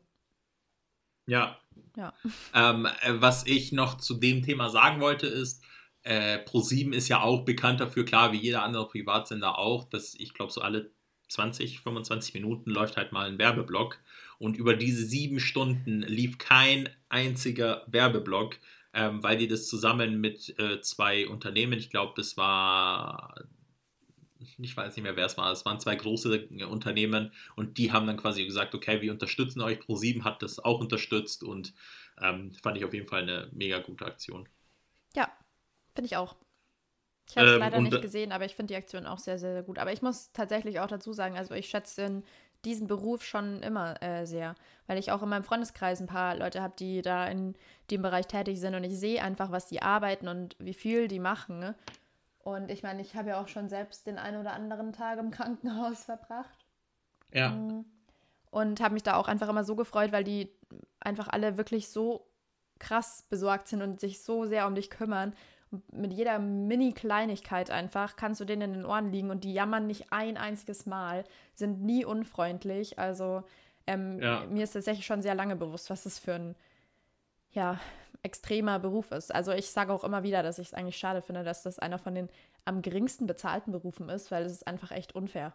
Ja. Ja. Ähm, was ich noch zu dem Thema sagen wollte ist, äh, Pro sieben ist ja auch bekannt dafür, klar, wie jeder andere Privatsender auch, dass ich glaube so alle zwanzig, fünfundzwanzig Minuten läuft halt mal ein Werbeblock und über diese sieben Stunden lief kein einziger Werbeblock, Ähm, weil die das zusammen mit äh, zwei Unternehmen, ich glaube, das war, ich weiß nicht mehr, wer es war, es waren zwei große äh, Unternehmen und die haben dann quasi gesagt, okay, wir unterstützen euch, Pro sieben hat das auch unterstützt und ähm, fand ich auf jeden Fall eine mega gute Aktion. Ja, finde ich auch. Ich habe es ähm, leider nicht gesehen, aber ich finde die Aktion auch sehr, sehr, sehr gut. Aber ich muss tatsächlich auch dazu sagen, also ich schätze in diesen Beruf schon immer äh, sehr, weil ich auch in meinem Freundeskreis ein paar Leute habe, die da in dem Bereich tätig sind und ich sehe einfach, was die arbeiten und wie viel die machen. Ne? Und ich meine, ich habe ja auch schon selbst den einen oder anderen Tag im Krankenhaus verbracht. Ja. Und habe mich da auch einfach immer so gefreut, weil die einfach alle wirklich so krass besorgt sind und sich so sehr um dich kümmern. Mit jeder Mini-Kleinigkeit einfach kannst du denen in den Ohren liegen und die jammern nicht ein einziges Mal, sind nie unfreundlich. Also ähm, ja. mir ist tatsächlich schon sehr lange bewusst, was das für ein ja, extremer Beruf ist. Also ich sage auch immer wieder, dass ich es eigentlich schade finde, dass das einer von den am geringsten bezahlten Berufen ist, weil es ist einfach echt unfair.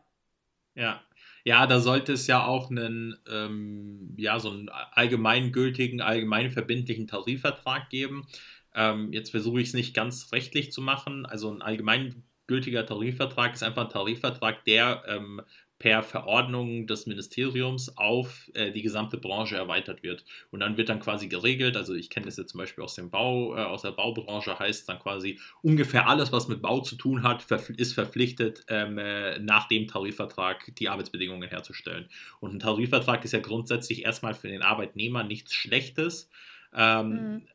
Ja, ja, da sollte es ja auch einen, ähm, ja, so einen allgemeingültigen, allgemeinverbindlichen Tarifvertrag geben. Ähm, jetzt versuche ich es nicht ganz rechtlich zu machen. Also ein allgemeingültiger Tarifvertrag ist einfach ein Tarifvertrag, der ähm, per Verordnung des Ministeriums auf äh, die gesamte Branche erweitert wird. Und dann wird dann quasi geregelt, also ich kenne das jetzt zum Beispiel aus dem Bau, äh, aus der Baubranche, heißt dann quasi ungefähr alles, was mit Bau zu tun hat, verf- ist verpflichtet, ähm, äh, nach dem Tarifvertrag die Arbeitsbedingungen herzustellen. Und ein Tarifvertrag ist ja grundsätzlich erstmal für den Arbeitnehmer nichts Schlechtes, ähm, mhm.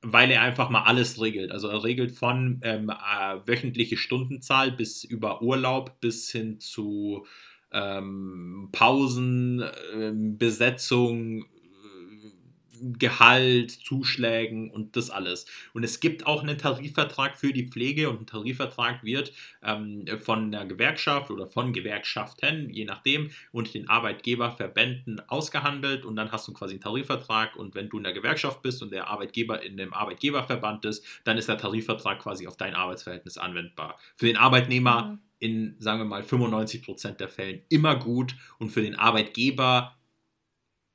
weil er einfach mal alles regelt. Also er regelt von ähm, äh, wöchentliche Stundenzahl bis über Urlaub bis hin zu Ähm, Pausen, ähm, Besetzung, äh, Gehalt, Zuschlägen und das alles. Und es gibt auch einen Tarifvertrag für die Pflege und ein Tarifvertrag wird ähm, von der Gewerkschaft oder von Gewerkschaften, je nachdem, und den Arbeitgeberverbänden ausgehandelt und dann hast du quasi einen Tarifvertrag und wenn du in der Gewerkschaft bist und der Arbeitgeber in dem Arbeitgeberverband ist, dann ist der Tarifvertrag quasi auf dein Arbeitsverhältnis anwendbar. Für den Arbeitnehmer mhm. in, sagen wir mal, fünfundneunzig Prozent der Fällen immer gut und für den Arbeitgeber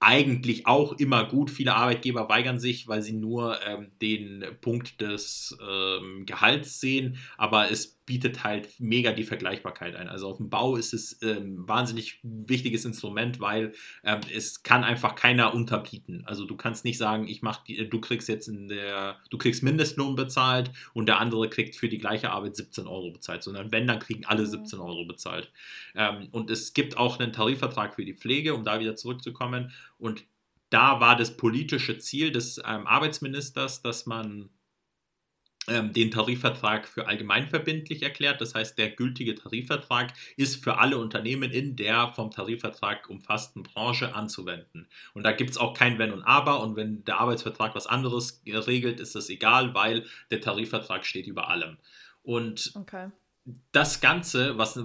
eigentlich auch immer gut. Viele Arbeitgeber weigern sich, weil sie nur ähm, den Punkt des ähm, Gehalts sehen, aber es bietet halt mega die Vergleichbarkeit ein. Also auf dem Bau ist es ähm, ein wahnsinnig wichtiges Instrument, weil ähm, es kann einfach keiner unterbieten. Also du kannst nicht sagen, ich mach die, du kriegst jetzt in der, du kriegst Mindestlohn bezahlt und der andere kriegt für die gleiche Arbeit siebzehn Euro bezahlt, sondern wenn, dann kriegen alle siebzehn Euro bezahlt. Ähm, und es gibt auch einen Tarifvertrag für die Pflege, um da wieder zurückzukommen. Und da war das politische Ziel des ähm, Arbeitsministers, dass man den Tarifvertrag für allgemeinverbindlich erklärt. Das heißt, der gültige Tarifvertrag ist für alle Unternehmen in der vom Tarifvertrag umfassten Branche anzuwenden. Und da gibt es auch kein Wenn und Aber. Und wenn der Arbeitsvertrag was anderes regelt, ist das egal, weil der Tarifvertrag steht über allem. Und okay. Das Ganze, was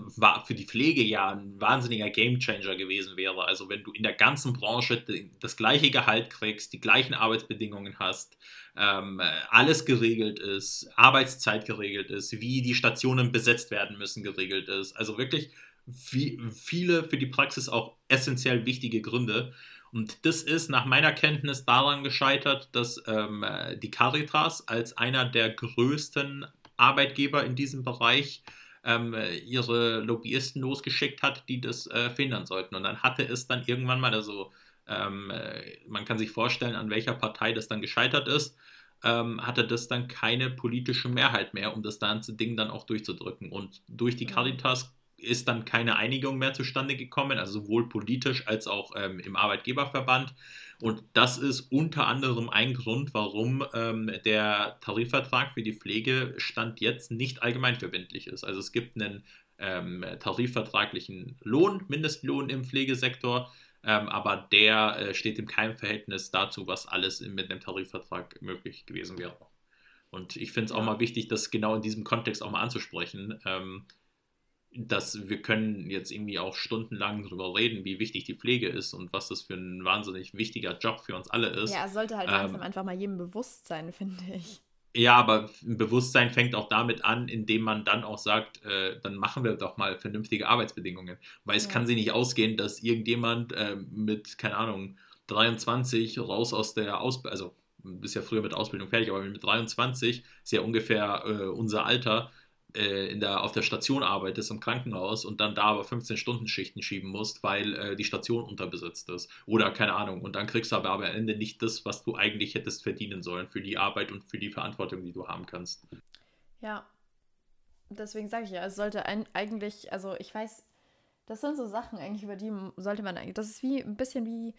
für die Pflege ja ein wahnsinniger Gamechanger gewesen wäre, also wenn du in der ganzen Branche das gleiche Gehalt kriegst, die gleichen Arbeitsbedingungen hast, ähm, alles geregelt ist, Arbeitszeit geregelt ist, wie die Stationen besetzt werden müssen geregelt ist, also wirklich wie viele für die Praxis auch essentiell wichtige Gründe. Und das ist nach meiner Kenntnis daran gescheitert, dass ähm, die Caritas als einer der größten Arbeitgeber in diesem Bereich ähm, ihre Lobbyisten losgeschickt hat, die das äh, verhindern sollten. Und dann hatte es dann irgendwann mal, also ähm, man kann sich vorstellen, an welcher Partei das dann gescheitert ist, ähm, hatte das dann keine politische Mehrheit mehr, um das ganze Ding dann auch durchzudrücken. Und durch die Caritas ist dann keine Einigung mehr zustande gekommen, also sowohl politisch als auch ähm, im Arbeitgeberverband. Und das ist unter anderem ein Grund, warum ähm, der Tarifvertrag für die Pflege Stand jetzt nicht allgemeinverbindlich ist. Also es gibt einen ähm, tarifvertraglichen Lohn, Mindestlohn im Pflegesektor, ähm, aber der äh, steht im keinem Verhältnis dazu, was alles mit einem Tarifvertrag möglich gewesen wäre. Und ich finde es auch mal wichtig, das genau in diesem Kontext auch mal anzusprechen, ähm, dass wir können jetzt irgendwie auch stundenlang darüber reden, wie wichtig die Pflege ist und was das für ein wahnsinnig wichtiger Job für uns alle ist. Ja, es sollte halt ähm, langsam einfach mal jedem bewusst sein, finde ich. Ja, aber Bewusstsein fängt auch damit an, indem man dann auch sagt, äh, dann machen wir doch mal vernünftige Arbeitsbedingungen. Weil es ja. kann sich nicht ausgehen, dass irgendjemand äh, mit, keine Ahnung, dreiundzwanzig raus aus der Ausbildung, also du bist ja früher mit Ausbildung fertig, aber mit dreiundzwanzig ist ja ungefähr äh, unser Alter, in der, auf der Station arbeitest im Krankenhaus und dann da aber fünfzehn-Stunden-Schichten schieben musst, weil äh, die Station unterbesetzt ist. Oder keine Ahnung. Und dann kriegst du aber am Ende nicht das, was du eigentlich hättest verdienen sollen für die Arbeit und für die Verantwortung, die du haben kannst. Ja. deswegen sage ich ja, es sollte ein, eigentlich, also ich weiß, das sind so Sachen eigentlich, über die sollte man eigentlich, das ist wie ein bisschen wie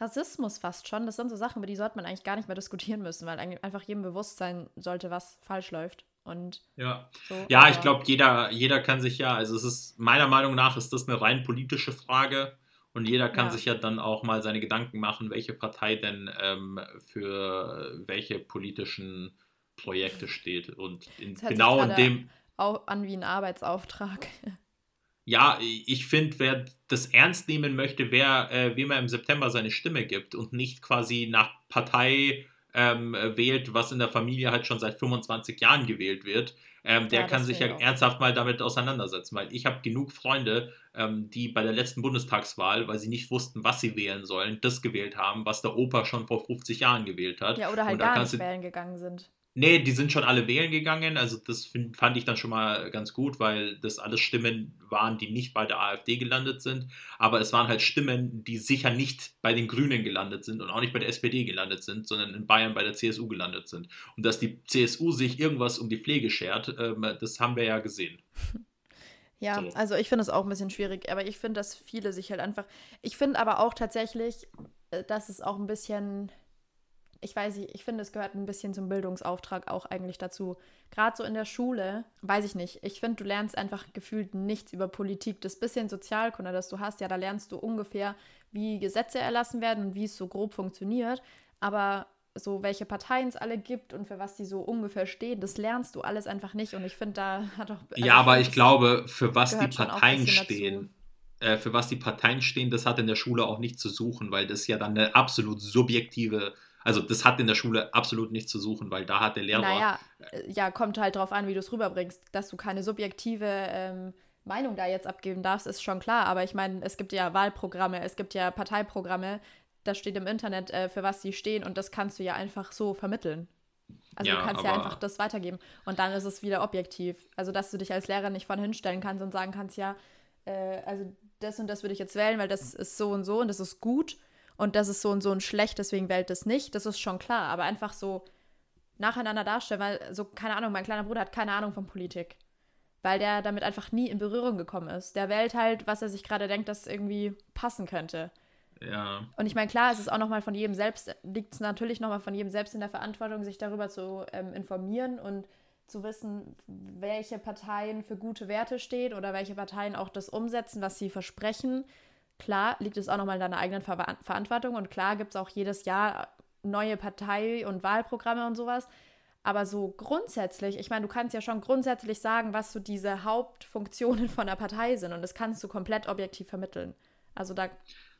Rassismus fast schon, das sind so Sachen, über die sollte man eigentlich gar nicht mehr diskutieren müssen, weil einfach jedem bewusst sein sollte, was falsch läuft. Und ja, so, ja ich glaube, jeder, jeder kann sich ja, also es ist, meiner Meinung nach ist das eine rein politische Frage und jeder kann ja. sich ja dann auch mal seine Gedanken machen, welche Partei denn ähm, für welche politischen Projekte steht und in, genau in dem... an wie ein Arbeitsauftrag. Ja, ich finde, wer das ernst nehmen möchte, wer äh, wem er im September seine Stimme gibt und nicht quasi nach Partei ähm, wählt, was in der Familie halt schon seit fünfundzwanzig Jahren gewählt wird, ähm, der ja, kann sich ja auch ernsthaft mal damit auseinandersetzen, weil ich habe genug Freunde, ähm, die bei der letzten Bundestagswahl, weil sie nicht wussten, was sie wählen sollen, das gewählt haben, was der Opa schon vor fünfzig Jahren gewählt hat. Ja, oder halt und gar nicht wählen gegangen sind. Nee, die sind schon alle wählen gegangen, also das find, fand ich dann schon mal ganz gut, weil das alles Stimmen waren, die nicht bei der AfD gelandet sind, aber es waren halt Stimmen, die sicher nicht bei den Grünen gelandet sind und auch nicht bei der S P D gelandet sind, sondern in Bayern bei der C S U gelandet sind. Und dass die C S U sich irgendwas um die Pflege schert, ähm, das haben wir ja gesehen. Ja, so. Also ich finde es auch ein bisschen schwierig, aber ich finde, dass viele sich halt einfach, ich finde aber auch tatsächlich, dass es auch ein bisschen... Ich weiß nicht, ich finde, es gehört ein bisschen zum Bildungsauftrag auch eigentlich dazu. Gerade so in der Schule, weiß ich nicht. Ich finde, du lernst einfach gefühlt nichts über Politik. Das bisschen Sozialkunde, das du hast, ja, da lernst du ungefähr, wie Gesetze erlassen werden und wie es so grob funktioniert. Aber so, welche Parteien es alle gibt und für was die so ungefähr stehen, das lernst du alles einfach nicht. Und ich finde, da hat auch... Also ja, aber ich glaube, für was die Parteien stehen... Dazu. Für was die Parteien stehen, das hat in der Schule auch nichts zu suchen, weil das ja dann eine absolut subjektive, also das hat in der Schule absolut nichts zu suchen, weil da hat der Lehrer... Naja, ja, kommt halt drauf an, wie du es rüberbringst, dass du keine subjektive ähm, Meinung da jetzt abgeben darfst, ist schon klar, aber ich meine, es gibt ja Wahlprogramme, es gibt ja Parteiprogramme, da steht im Internet, äh, für was sie stehen und das kannst du ja einfach so vermitteln. Also ja, du kannst ja einfach das weitergeben und dann ist es wieder objektiv, also dass du dich als Lehrer nicht vorne hinstellen kannst und sagen kannst, ja, äh, also das und das würde ich jetzt wählen, weil das ist so und so und das ist gut und das ist so und so und schlecht, deswegen wählt das nicht, das ist schon klar, aber einfach so nacheinander darstellen, weil so, keine Ahnung, mein kleiner Bruder hat keine Ahnung von Politik, weil der damit einfach nie in Berührung gekommen ist. Der wählt halt, was er sich gerade denkt, das irgendwie passen könnte. Ja. Und ich meine, klar, es ist auch nochmal von jedem selbst, liegt es natürlich nochmal von jedem selbst in der Verantwortung, sich darüber zu ähm, informieren und zu wissen, welche Parteien für gute Werte stehen oder welche Parteien auch das umsetzen, was sie versprechen. Klar liegt es auch nochmal in deiner eigenen Ver- Verantwortung und klar gibt es auch jedes Jahr neue Partei- und Wahlprogramme und sowas. Aber so grundsätzlich, ich meine, du kannst ja schon grundsätzlich sagen, was so diese Hauptfunktionen von einer Partei sind und das kannst du komplett objektiv vermitteln. Also da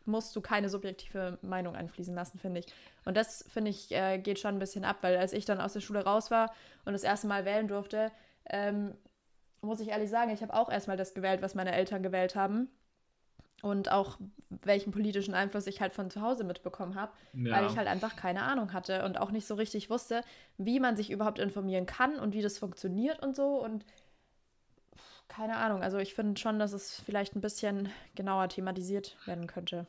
musst du keine subjektive Meinung einfließen lassen, finde ich. Und das, finde ich, äh, geht schon ein bisschen ab, weil als ich dann aus der Schule raus war und das erste Mal wählen durfte, ähm, muss ich ehrlich sagen, ich habe auch erstmal das gewählt, was meine Eltern gewählt haben und auch welchen politischen Einfluss ich halt von zu Hause mitbekommen habe, ja. Weil ich halt einfach keine Ahnung hatte und auch nicht so richtig wusste, wie man sich überhaupt informieren kann und wie das funktioniert und so und keine Ahnung, also ich finde schon, dass es vielleicht ein bisschen genauer thematisiert werden könnte.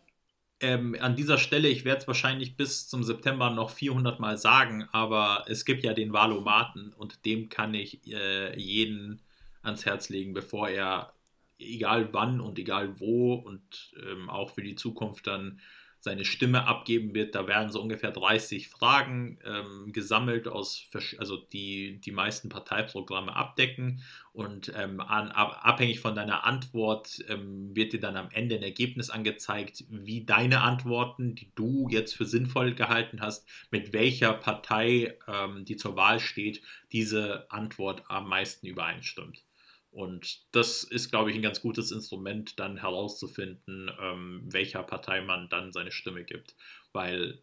Ähm, an dieser Stelle, ich werde es wahrscheinlich bis zum September noch vierhundert Mal sagen, aber es gibt ja den Wahl-O-Maten und dem kann ich äh, jeden ans Herz legen, bevor er, egal wann und egal wo und ähm, auch für die Zukunft dann seine Stimme abgeben wird. Da werden so ungefähr dreißig Fragen ähm, gesammelt, aus also die die meisten Parteiprogramme abdecken und ähm, an, ab, abhängig von deiner Antwort ähm, wird dir dann am Ende ein Ergebnis angezeigt, wie deine Antworten, die du jetzt für sinnvoll gehalten hast, mit welcher Partei, ähm, die zur Wahl steht, diese Antwort am meisten übereinstimmt. Und das ist, glaube ich, ein ganz gutes Instrument, dann herauszufinden, ähm, welcher Partei man dann seine Stimme gibt. Weil,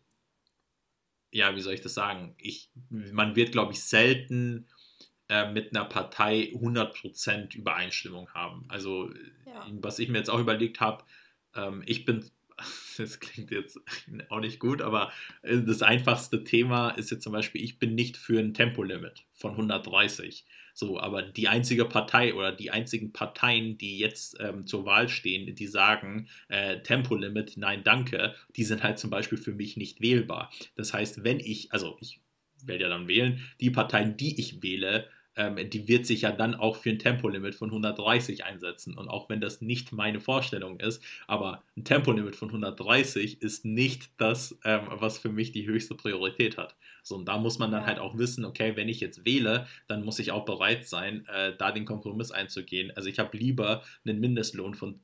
ja, wie soll ich das sagen? Ich, man wird, glaube ich, selten äh, mit einer Partei hundert Prozent Übereinstimmung haben. Also, ja. Was ich mir jetzt auch überlegt habe, ähm, ich bin, das klingt jetzt auch nicht gut, aber das einfachste Thema ist jetzt zum Beispiel, ich bin nicht für ein Tempolimit von hundertdreißig. So, aber die einzige Partei oder die einzigen Parteien, die jetzt ähm, zur Wahl stehen, die sagen, äh, Tempolimit, nein, danke, die sind halt zum Beispiel für mich nicht wählbar. Das heißt, wenn ich, also ich werde ja dann wählen, die Parteien, die ich wähle, ähm, die wird sich ja dann auch für ein Tempolimit von hundertdreißig einsetzen. Und auch wenn das nicht meine Vorstellung ist, aber ein Tempolimit von hundertdreißig ist nicht das, ähm, was für mich die höchste Priorität hat. So, und da muss man dann halt auch wissen, okay, wenn ich jetzt wähle, dann muss ich auch bereit sein, äh, da den Kompromiss einzugehen. Also ich habe lieber einen Mindestlohn von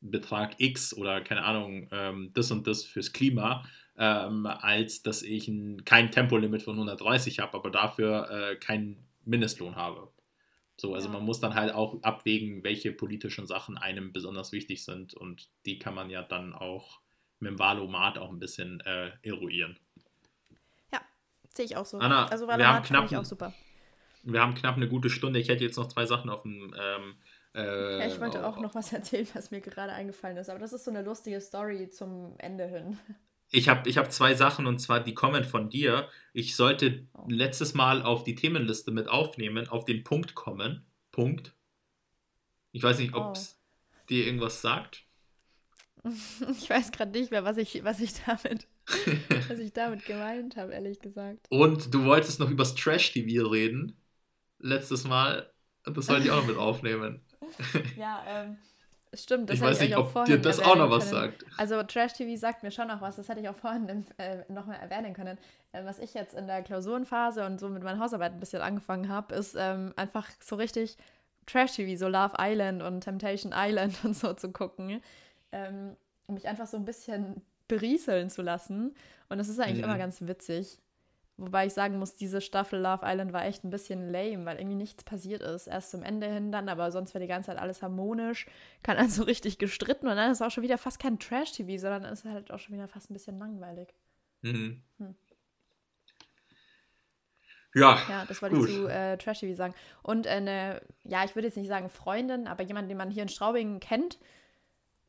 Betrag X oder, keine Ahnung, ähm, das und das fürs Klima, ähm, als dass ich ein, kein Tempolimit von hundertdreißig habe, aber dafür äh, keinen Mindestlohn habe. So, also ja. Man muss dann halt auch abwägen, welche politischen Sachen einem besonders wichtig sind, und die kann man ja dann auch mit dem Wahl-O-Mat auch ein bisschen äh, eruieren. Ja, sehe ich auch so. Anna, also Wahl-O-Mat finde ich auch super. Wir haben knapp eine gute Stunde. Ich hätte jetzt noch zwei Sachen auf dem... Ähm, Ja, ich wollte auch noch was erzählen, was mir gerade eingefallen ist, aber das ist so eine lustige Story zum Ende hin. Ich habe ich hab zwei Sachen, und zwar die kommen von dir. Ich sollte oh. letztes Mal auf die Themenliste mit aufnehmen, auf den Punkt kommen. Punkt. Ich weiß nicht, ob es oh. dir irgendwas sagt. Ich weiß gerade nicht mehr, was ich, was ich damit was ich damit gemeint habe, ehrlich gesagt. Und du wolltest noch über das Trash-T V reden, letztes Mal. Das sollte ich auch noch mit aufnehmen. Ja, ähm, stimmt. Das ich weiß ich nicht, auch ob dir das auch noch was können. sagt. Also Trash-T V sagt mir schon noch was. Das hätte ich auch vorhin im, äh, noch mal erwähnen können. Ähm, was ich jetzt in der Klausurenphase und so mit meinen Hausarbeiten ein bisschen angefangen habe, ist ähm, einfach so richtig Trash-T V, so Love Island und Temptation Island und so zu gucken. Ähm, um mich einfach so ein bisschen berieseln zu lassen. Und das ist eigentlich ja. immer ganz witzig. Wobei ich sagen muss, diese Staffel Love Island war echt ein bisschen lame, weil irgendwie nichts passiert ist. Erst zum Ende hin dann, aber sonst war die ganze Zeit alles harmonisch, kann dann so richtig gestritten, und dann ist auch schon wieder fast kein Trash-T V, sondern ist halt auch schon wieder fast ein bisschen langweilig. Mhm. Hm. Ja, ja, das wollte gut. ich zu äh, Trash-T V sagen. Und eine, ja, ich würde jetzt nicht sagen Freundin, aber jemand, den man hier in Straubing kennt,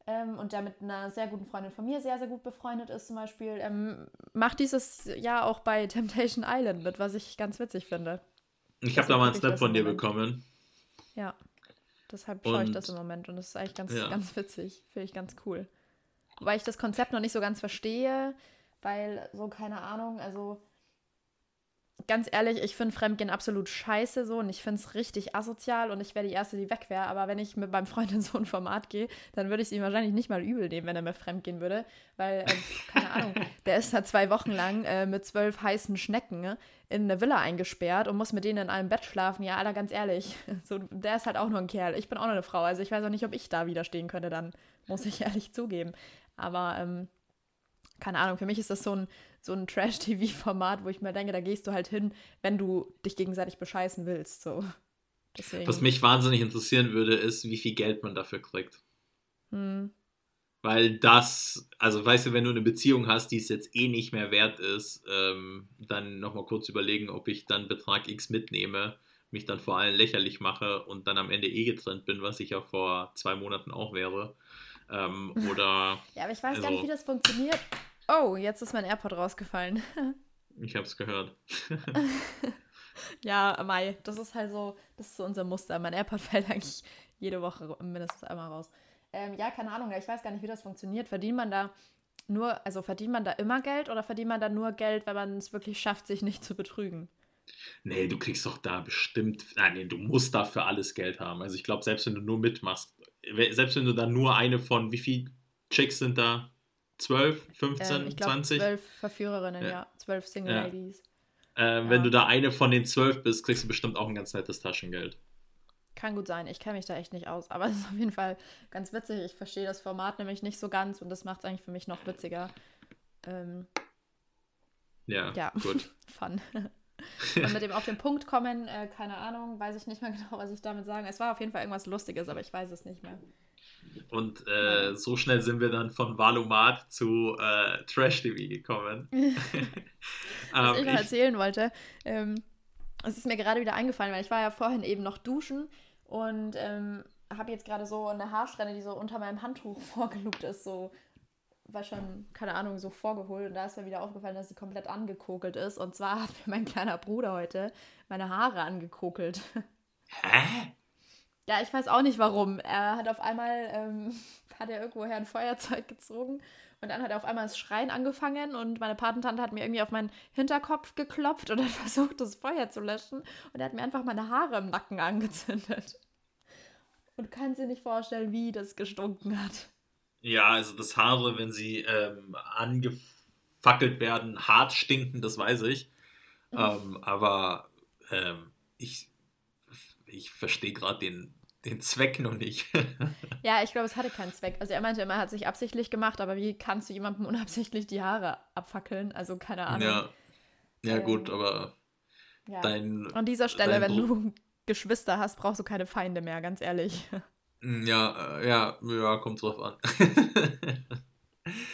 Ähm, und der mit einer sehr guten Freundin von mir sehr, sehr gut befreundet ist zum Beispiel, ähm, macht dieses Jahr auch bei Temptation Island mit, was ich ganz witzig finde. Ich habe da mal einen Snap von dir bekommen. Ja, deshalb schaue ich das im Moment, und das ist eigentlich ganz, ja. ganz witzig, finde ich ganz cool. Wobei ich das Konzept noch nicht so ganz verstehe, weil so, keine Ahnung, also... Ganz ehrlich, ich finde Fremdgehen absolut scheiße so, und ich finde es richtig asozial, und ich wäre die Erste, die weg wäre, aber wenn ich mit meinem Freund in so ein Format gehe, dann würde ich es ihm wahrscheinlich nicht mal übel nehmen, wenn er mir fremdgehen würde, weil, äh, keine Ahnung, der ist da zwei Wochen lang äh, mit zwölf heißen Schnecken ne, in eine Villa eingesperrt und muss mit denen in einem Bett schlafen, ja, Alter, ganz ehrlich, so, der ist halt auch nur ein Kerl, ich bin auch nur eine Frau, also ich weiß auch nicht, ob ich da widerstehen könnte, dann muss ich ehrlich zugeben, aber, ähm, keine Ahnung, für mich ist das so ein, so ein Trash-T V-Format, wo ich mir denke, da gehst du halt hin, wenn du dich gegenseitig bescheißen willst. So. Deswegen. Was mich wahnsinnig interessieren würde, ist, wie viel Geld man dafür kriegt. Hm. Weil das, also weißt du, wenn du eine Beziehung hast, die es jetzt eh nicht mehr wert ist, ähm, dann nochmal kurz überlegen, ob ich dann Betrag X mitnehme, mich dann vor allem lächerlich mache und dann am Ende eh getrennt bin, was ich ja vor zwei Monaten auch wäre. Ähm, oder ja, aber ich weiß also, gar nicht, wie das funktioniert. Oh, jetzt ist mein AirPod rausgefallen. Ich hab's gehört. Ja, Mai, das ist halt so, das ist so unser Muster. Mein AirPod fällt eigentlich jede Woche mindestens einmal raus. Ähm, ja, keine Ahnung, ich weiß gar nicht, wie das funktioniert. Verdient man da nur, also verdient man da immer Geld, oder verdient man da nur Geld, wenn man es wirklich schafft, sich nicht zu betrügen? Nee, du kriegst doch da bestimmt, nein, nee, du musst da für alles Geld haben. Also ich glaube, selbst wenn du nur mitmachst, selbst wenn du da nur eine von, wie viel Chicks sind da? zwölf, fünfzehn, ähm, ich glaub, zwanzig? zwölf Verführerinnen, ja. ja. zwölf Single ja. Ladies. Ähm, ja. Wenn du da eine von den zwölf bist, kriegst du bestimmt auch ein ganz nettes Taschengeld. Kann gut sein, ich kenne mich da echt nicht aus, aber es ist auf jeden Fall ganz witzig. Ich verstehe das Format nämlich nicht so ganz, und das macht es eigentlich für mich noch witziger. Ähm, ja, ja, gut. Fun. Und mit dem auf den Punkt kommen, äh, keine Ahnung, weiß ich nicht mehr genau, was ich damit sagen. Es war auf jeden Fall irgendwas Lustiges, aber ich weiß es nicht mehr. Und äh, so schnell sind wir dann von Wahl-O-Mat zu äh, Trash-T V gekommen. Was ähm, ich noch erzählen ich... wollte, ähm, es ist mir gerade wieder eingefallen, weil ich war ja vorhin eben noch duschen und ähm, habe jetzt gerade so eine Haarsträhne, die so unter meinem Handtuch vorgelugt ist, so war schon, keine Ahnung, so vorgeholt, und da ist mir wieder aufgefallen, dass sie komplett angekokelt ist, und zwar hat mir mein kleiner Bruder heute meine Haare angekokelt. Hä? Ja, ich weiß auch nicht warum. Er hat auf einmal, ähm, hat er irgendwoher ein Feuerzeug gezogen und dann hat er auf einmal das Schreien angefangen und meine Patentante hat mir irgendwie auf meinen Hinterkopf geklopft und hat versucht, das Feuer zu löschen und er hat mir einfach meine Haare im Nacken angezündet. Und du kannst dir nicht vorstellen, wie das gestunken hat. Ja, also das Haare, wenn sie ähm, angefackelt werden, hart stinken, das weiß ich. Mhm. Ähm, aber ähm, ich... Ich verstehe gerade den, den Zweck noch nicht. Ja, ich glaube, es hatte keinen Zweck. Also er meinte immer, er hat es nicht absichtlich gemacht, aber wie kannst du jemandem unabsichtlich die Haare abfackeln? Also keine Ahnung. Ja, ja ähm, gut, aber ja. dein... An dieser Stelle, wenn Br- du Geschwister hast, brauchst du keine Feinde mehr, ganz ehrlich. Ja, ja, ja, kommt drauf an.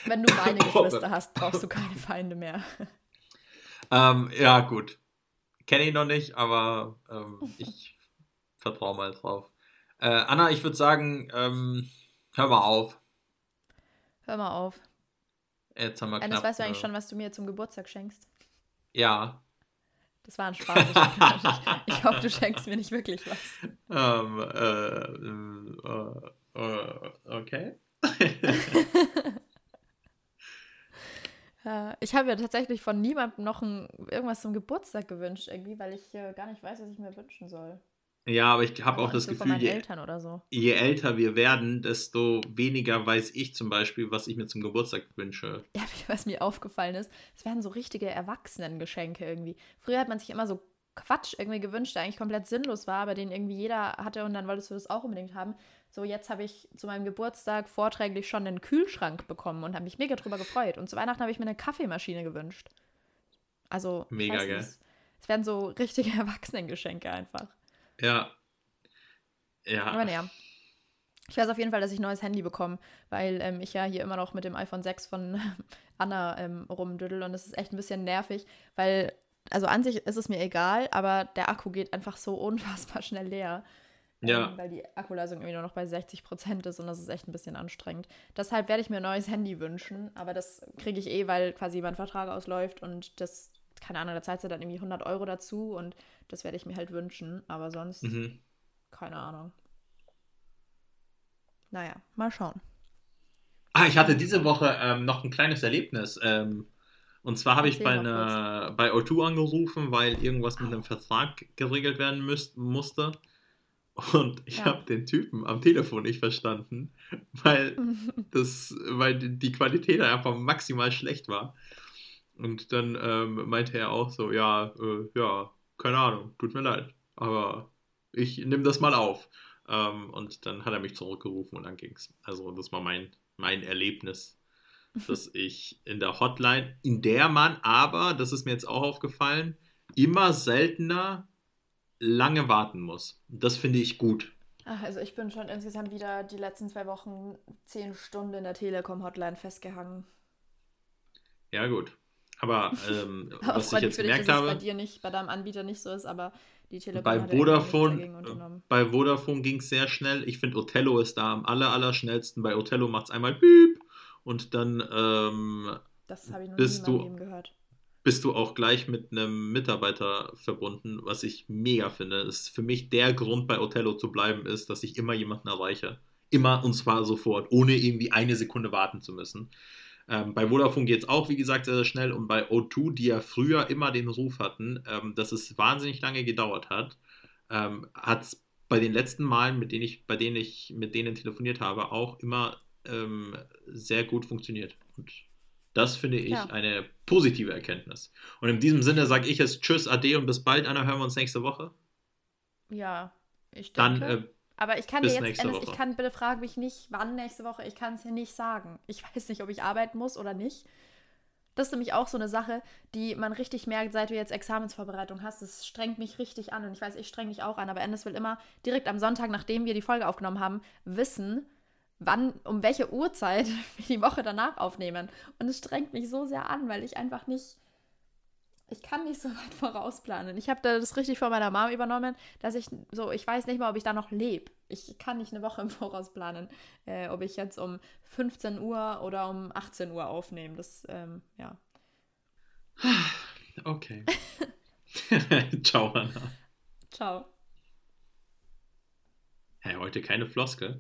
Wenn du meine Geschwister hast, brauchst du keine Feinde mehr. Ähm, ja, gut. Kenne ich noch nicht, aber ähm, ich... Vertrau mal drauf. Äh, Anna, ich würde sagen, ähm, hör mal auf. Hör mal auf. Jetzt haben wir knapp... Enes, weißt du eigentlich äh, schon, was du mir zum Geburtstag schenkst? Ja. Das war ein Spaß. Ich, ich hoffe, du schenkst mir nicht wirklich was. Ähm, äh, äh, äh, okay. Ich habe ja tatsächlich von niemandem noch ein, irgendwas zum Geburtstag gewünscht, irgendwie, weil ich äh, gar nicht weiß, was ich mir wünschen soll. Ja, aber ich habe auch das Gefühl, je, Eltern oder so. je älter wir werden, desto weniger weiß ich zum Beispiel, was ich mir zum Geburtstag wünsche. Ja, was mir aufgefallen ist, es werden so richtige Erwachsenengeschenke irgendwie. Früher hat man sich immer so Quatsch irgendwie gewünscht, der eigentlich komplett sinnlos war, aber den irgendwie jeder hatte und dann wolltest du das auch unbedingt haben. So, jetzt habe ich zu meinem Geburtstag vorträglich schon einen Kühlschrank bekommen und habe mich mega drüber gefreut. Und zu Weihnachten habe ich mir eine Kaffeemaschine gewünscht. Also, mega geil. Es werden so richtige Erwachsenengeschenke einfach. Ja. Ja. Aber naja. Ich weiß auf jeden Fall, dass ich ein neues Handy bekomme, weil ähm, ich ja hier immer noch mit dem iPhone sechs von Anna ähm, rumdüdel und es ist echt ein bisschen nervig, weil, also an sich ist es mir egal, aber der Akku geht einfach so unfassbar schnell leer. Ähm, ja. Weil die Akkuleistung irgendwie nur noch bei sechzig Prozent ist und das ist echt ein bisschen anstrengend. Deshalb werde ich mir ein neues Handy wünschen, aber das kriege ich eh, weil quasi mein Vertrag ausläuft und das... Keine Ahnung, da zahlst du dann irgendwie hundert Euro dazu und das werde ich mir halt wünschen, aber sonst, mhm. keine Ahnung. Naja, mal schauen. Ah, ich hatte diese Woche ähm, noch ein kleines Erlebnis. Ähm, und zwar habe ich bei, eine, bei O zwei angerufen, weil irgendwas mit einem Vertrag geregelt werden müß- musste. Und ich ja. habe den Typen am Telefon nicht verstanden, weil, das, weil die Qualität einfach maximal schlecht war. Und dann ähm, meinte er auch so, ja, äh, ja, keine Ahnung, tut mir leid, aber ich nehme das mal auf. Ähm, und dann hat er mich zurückgerufen und dann ging's. Also das war mein, mein Erlebnis, dass ich in der Hotline, in der man aber, das ist mir jetzt auch aufgefallen, immer seltener lange warten muss. Das finde ich gut. Ach, also ich bin schon insgesamt wieder die letzten zwei Wochen zehn Stunden in der Telekom-Hotline festgehangen. Ja, gut. Aber ähm, was ich jetzt gemerkt dich, habe, bei dir nicht, bei deinem Anbieter nicht so ist, aber die Telekom bei hat Vodafone, ja unternommen. Bei Vodafone ging es sehr schnell. Ich finde, Othello ist da am aller, aller schnellsten. Bei Othello macht es einmal Piep und dann ähm, das habe ich noch bist, nie du, gehört. bist du auch gleich mit einem Mitarbeiter verbunden, was ich mega finde. Das ist für mich der Grund, bei Othello zu bleiben, ist, dass ich immer jemanden erreiche. Immer und zwar sofort, ohne irgendwie eine Sekunde warten zu müssen. Ähm, bei Vodafone geht es auch, wie gesagt, sehr, sehr schnell. Und bei O zwei, die ja früher immer den Ruf hatten, ähm, dass es wahnsinnig lange gedauert hat, ähm, hat es bei den letzten Malen, mit denen ich, bei denen ich mit denen telefoniert habe, auch immer ähm, sehr gut funktioniert. Und das finde ich ja. eine positive Erkenntnis. Und in diesem Sinne sage ich jetzt Tschüss, Ade und bis bald. Anna, hören wir uns nächste Woche? Ja, ich denke. Dann, äh, Aber ich kann dir jetzt, Enes, ich kann, bitte frag mich nicht, wann nächste Woche, ich kann es dir nicht sagen. Ich weiß nicht, ob ich arbeiten muss oder nicht. Das ist nämlich auch so eine Sache, die man richtig merkt, seit du jetzt Examensvorbereitung hast. Das strengt mich richtig an und ich weiß, ich streng mich auch an, aber Enes will immer direkt am Sonntag, nachdem wir die Folge aufgenommen haben, wissen, wann, um welche Uhrzeit wir die Woche danach aufnehmen. Und es strengt mich so sehr an, weil ich einfach nicht... Ich kann nicht so weit vorausplanen. Ich habe das richtig von meiner Mom übernommen, dass ich so, ich weiß nicht mal, ob ich da noch lebe. Ich kann nicht eine Woche im Voraus planen, äh, ob ich jetzt um fünfzehn Uhr oder um achtzehn Uhr aufnehme. Das, ähm, ja. Okay. Ciao, Anna. Ciao. Hey, heute keine Floskel.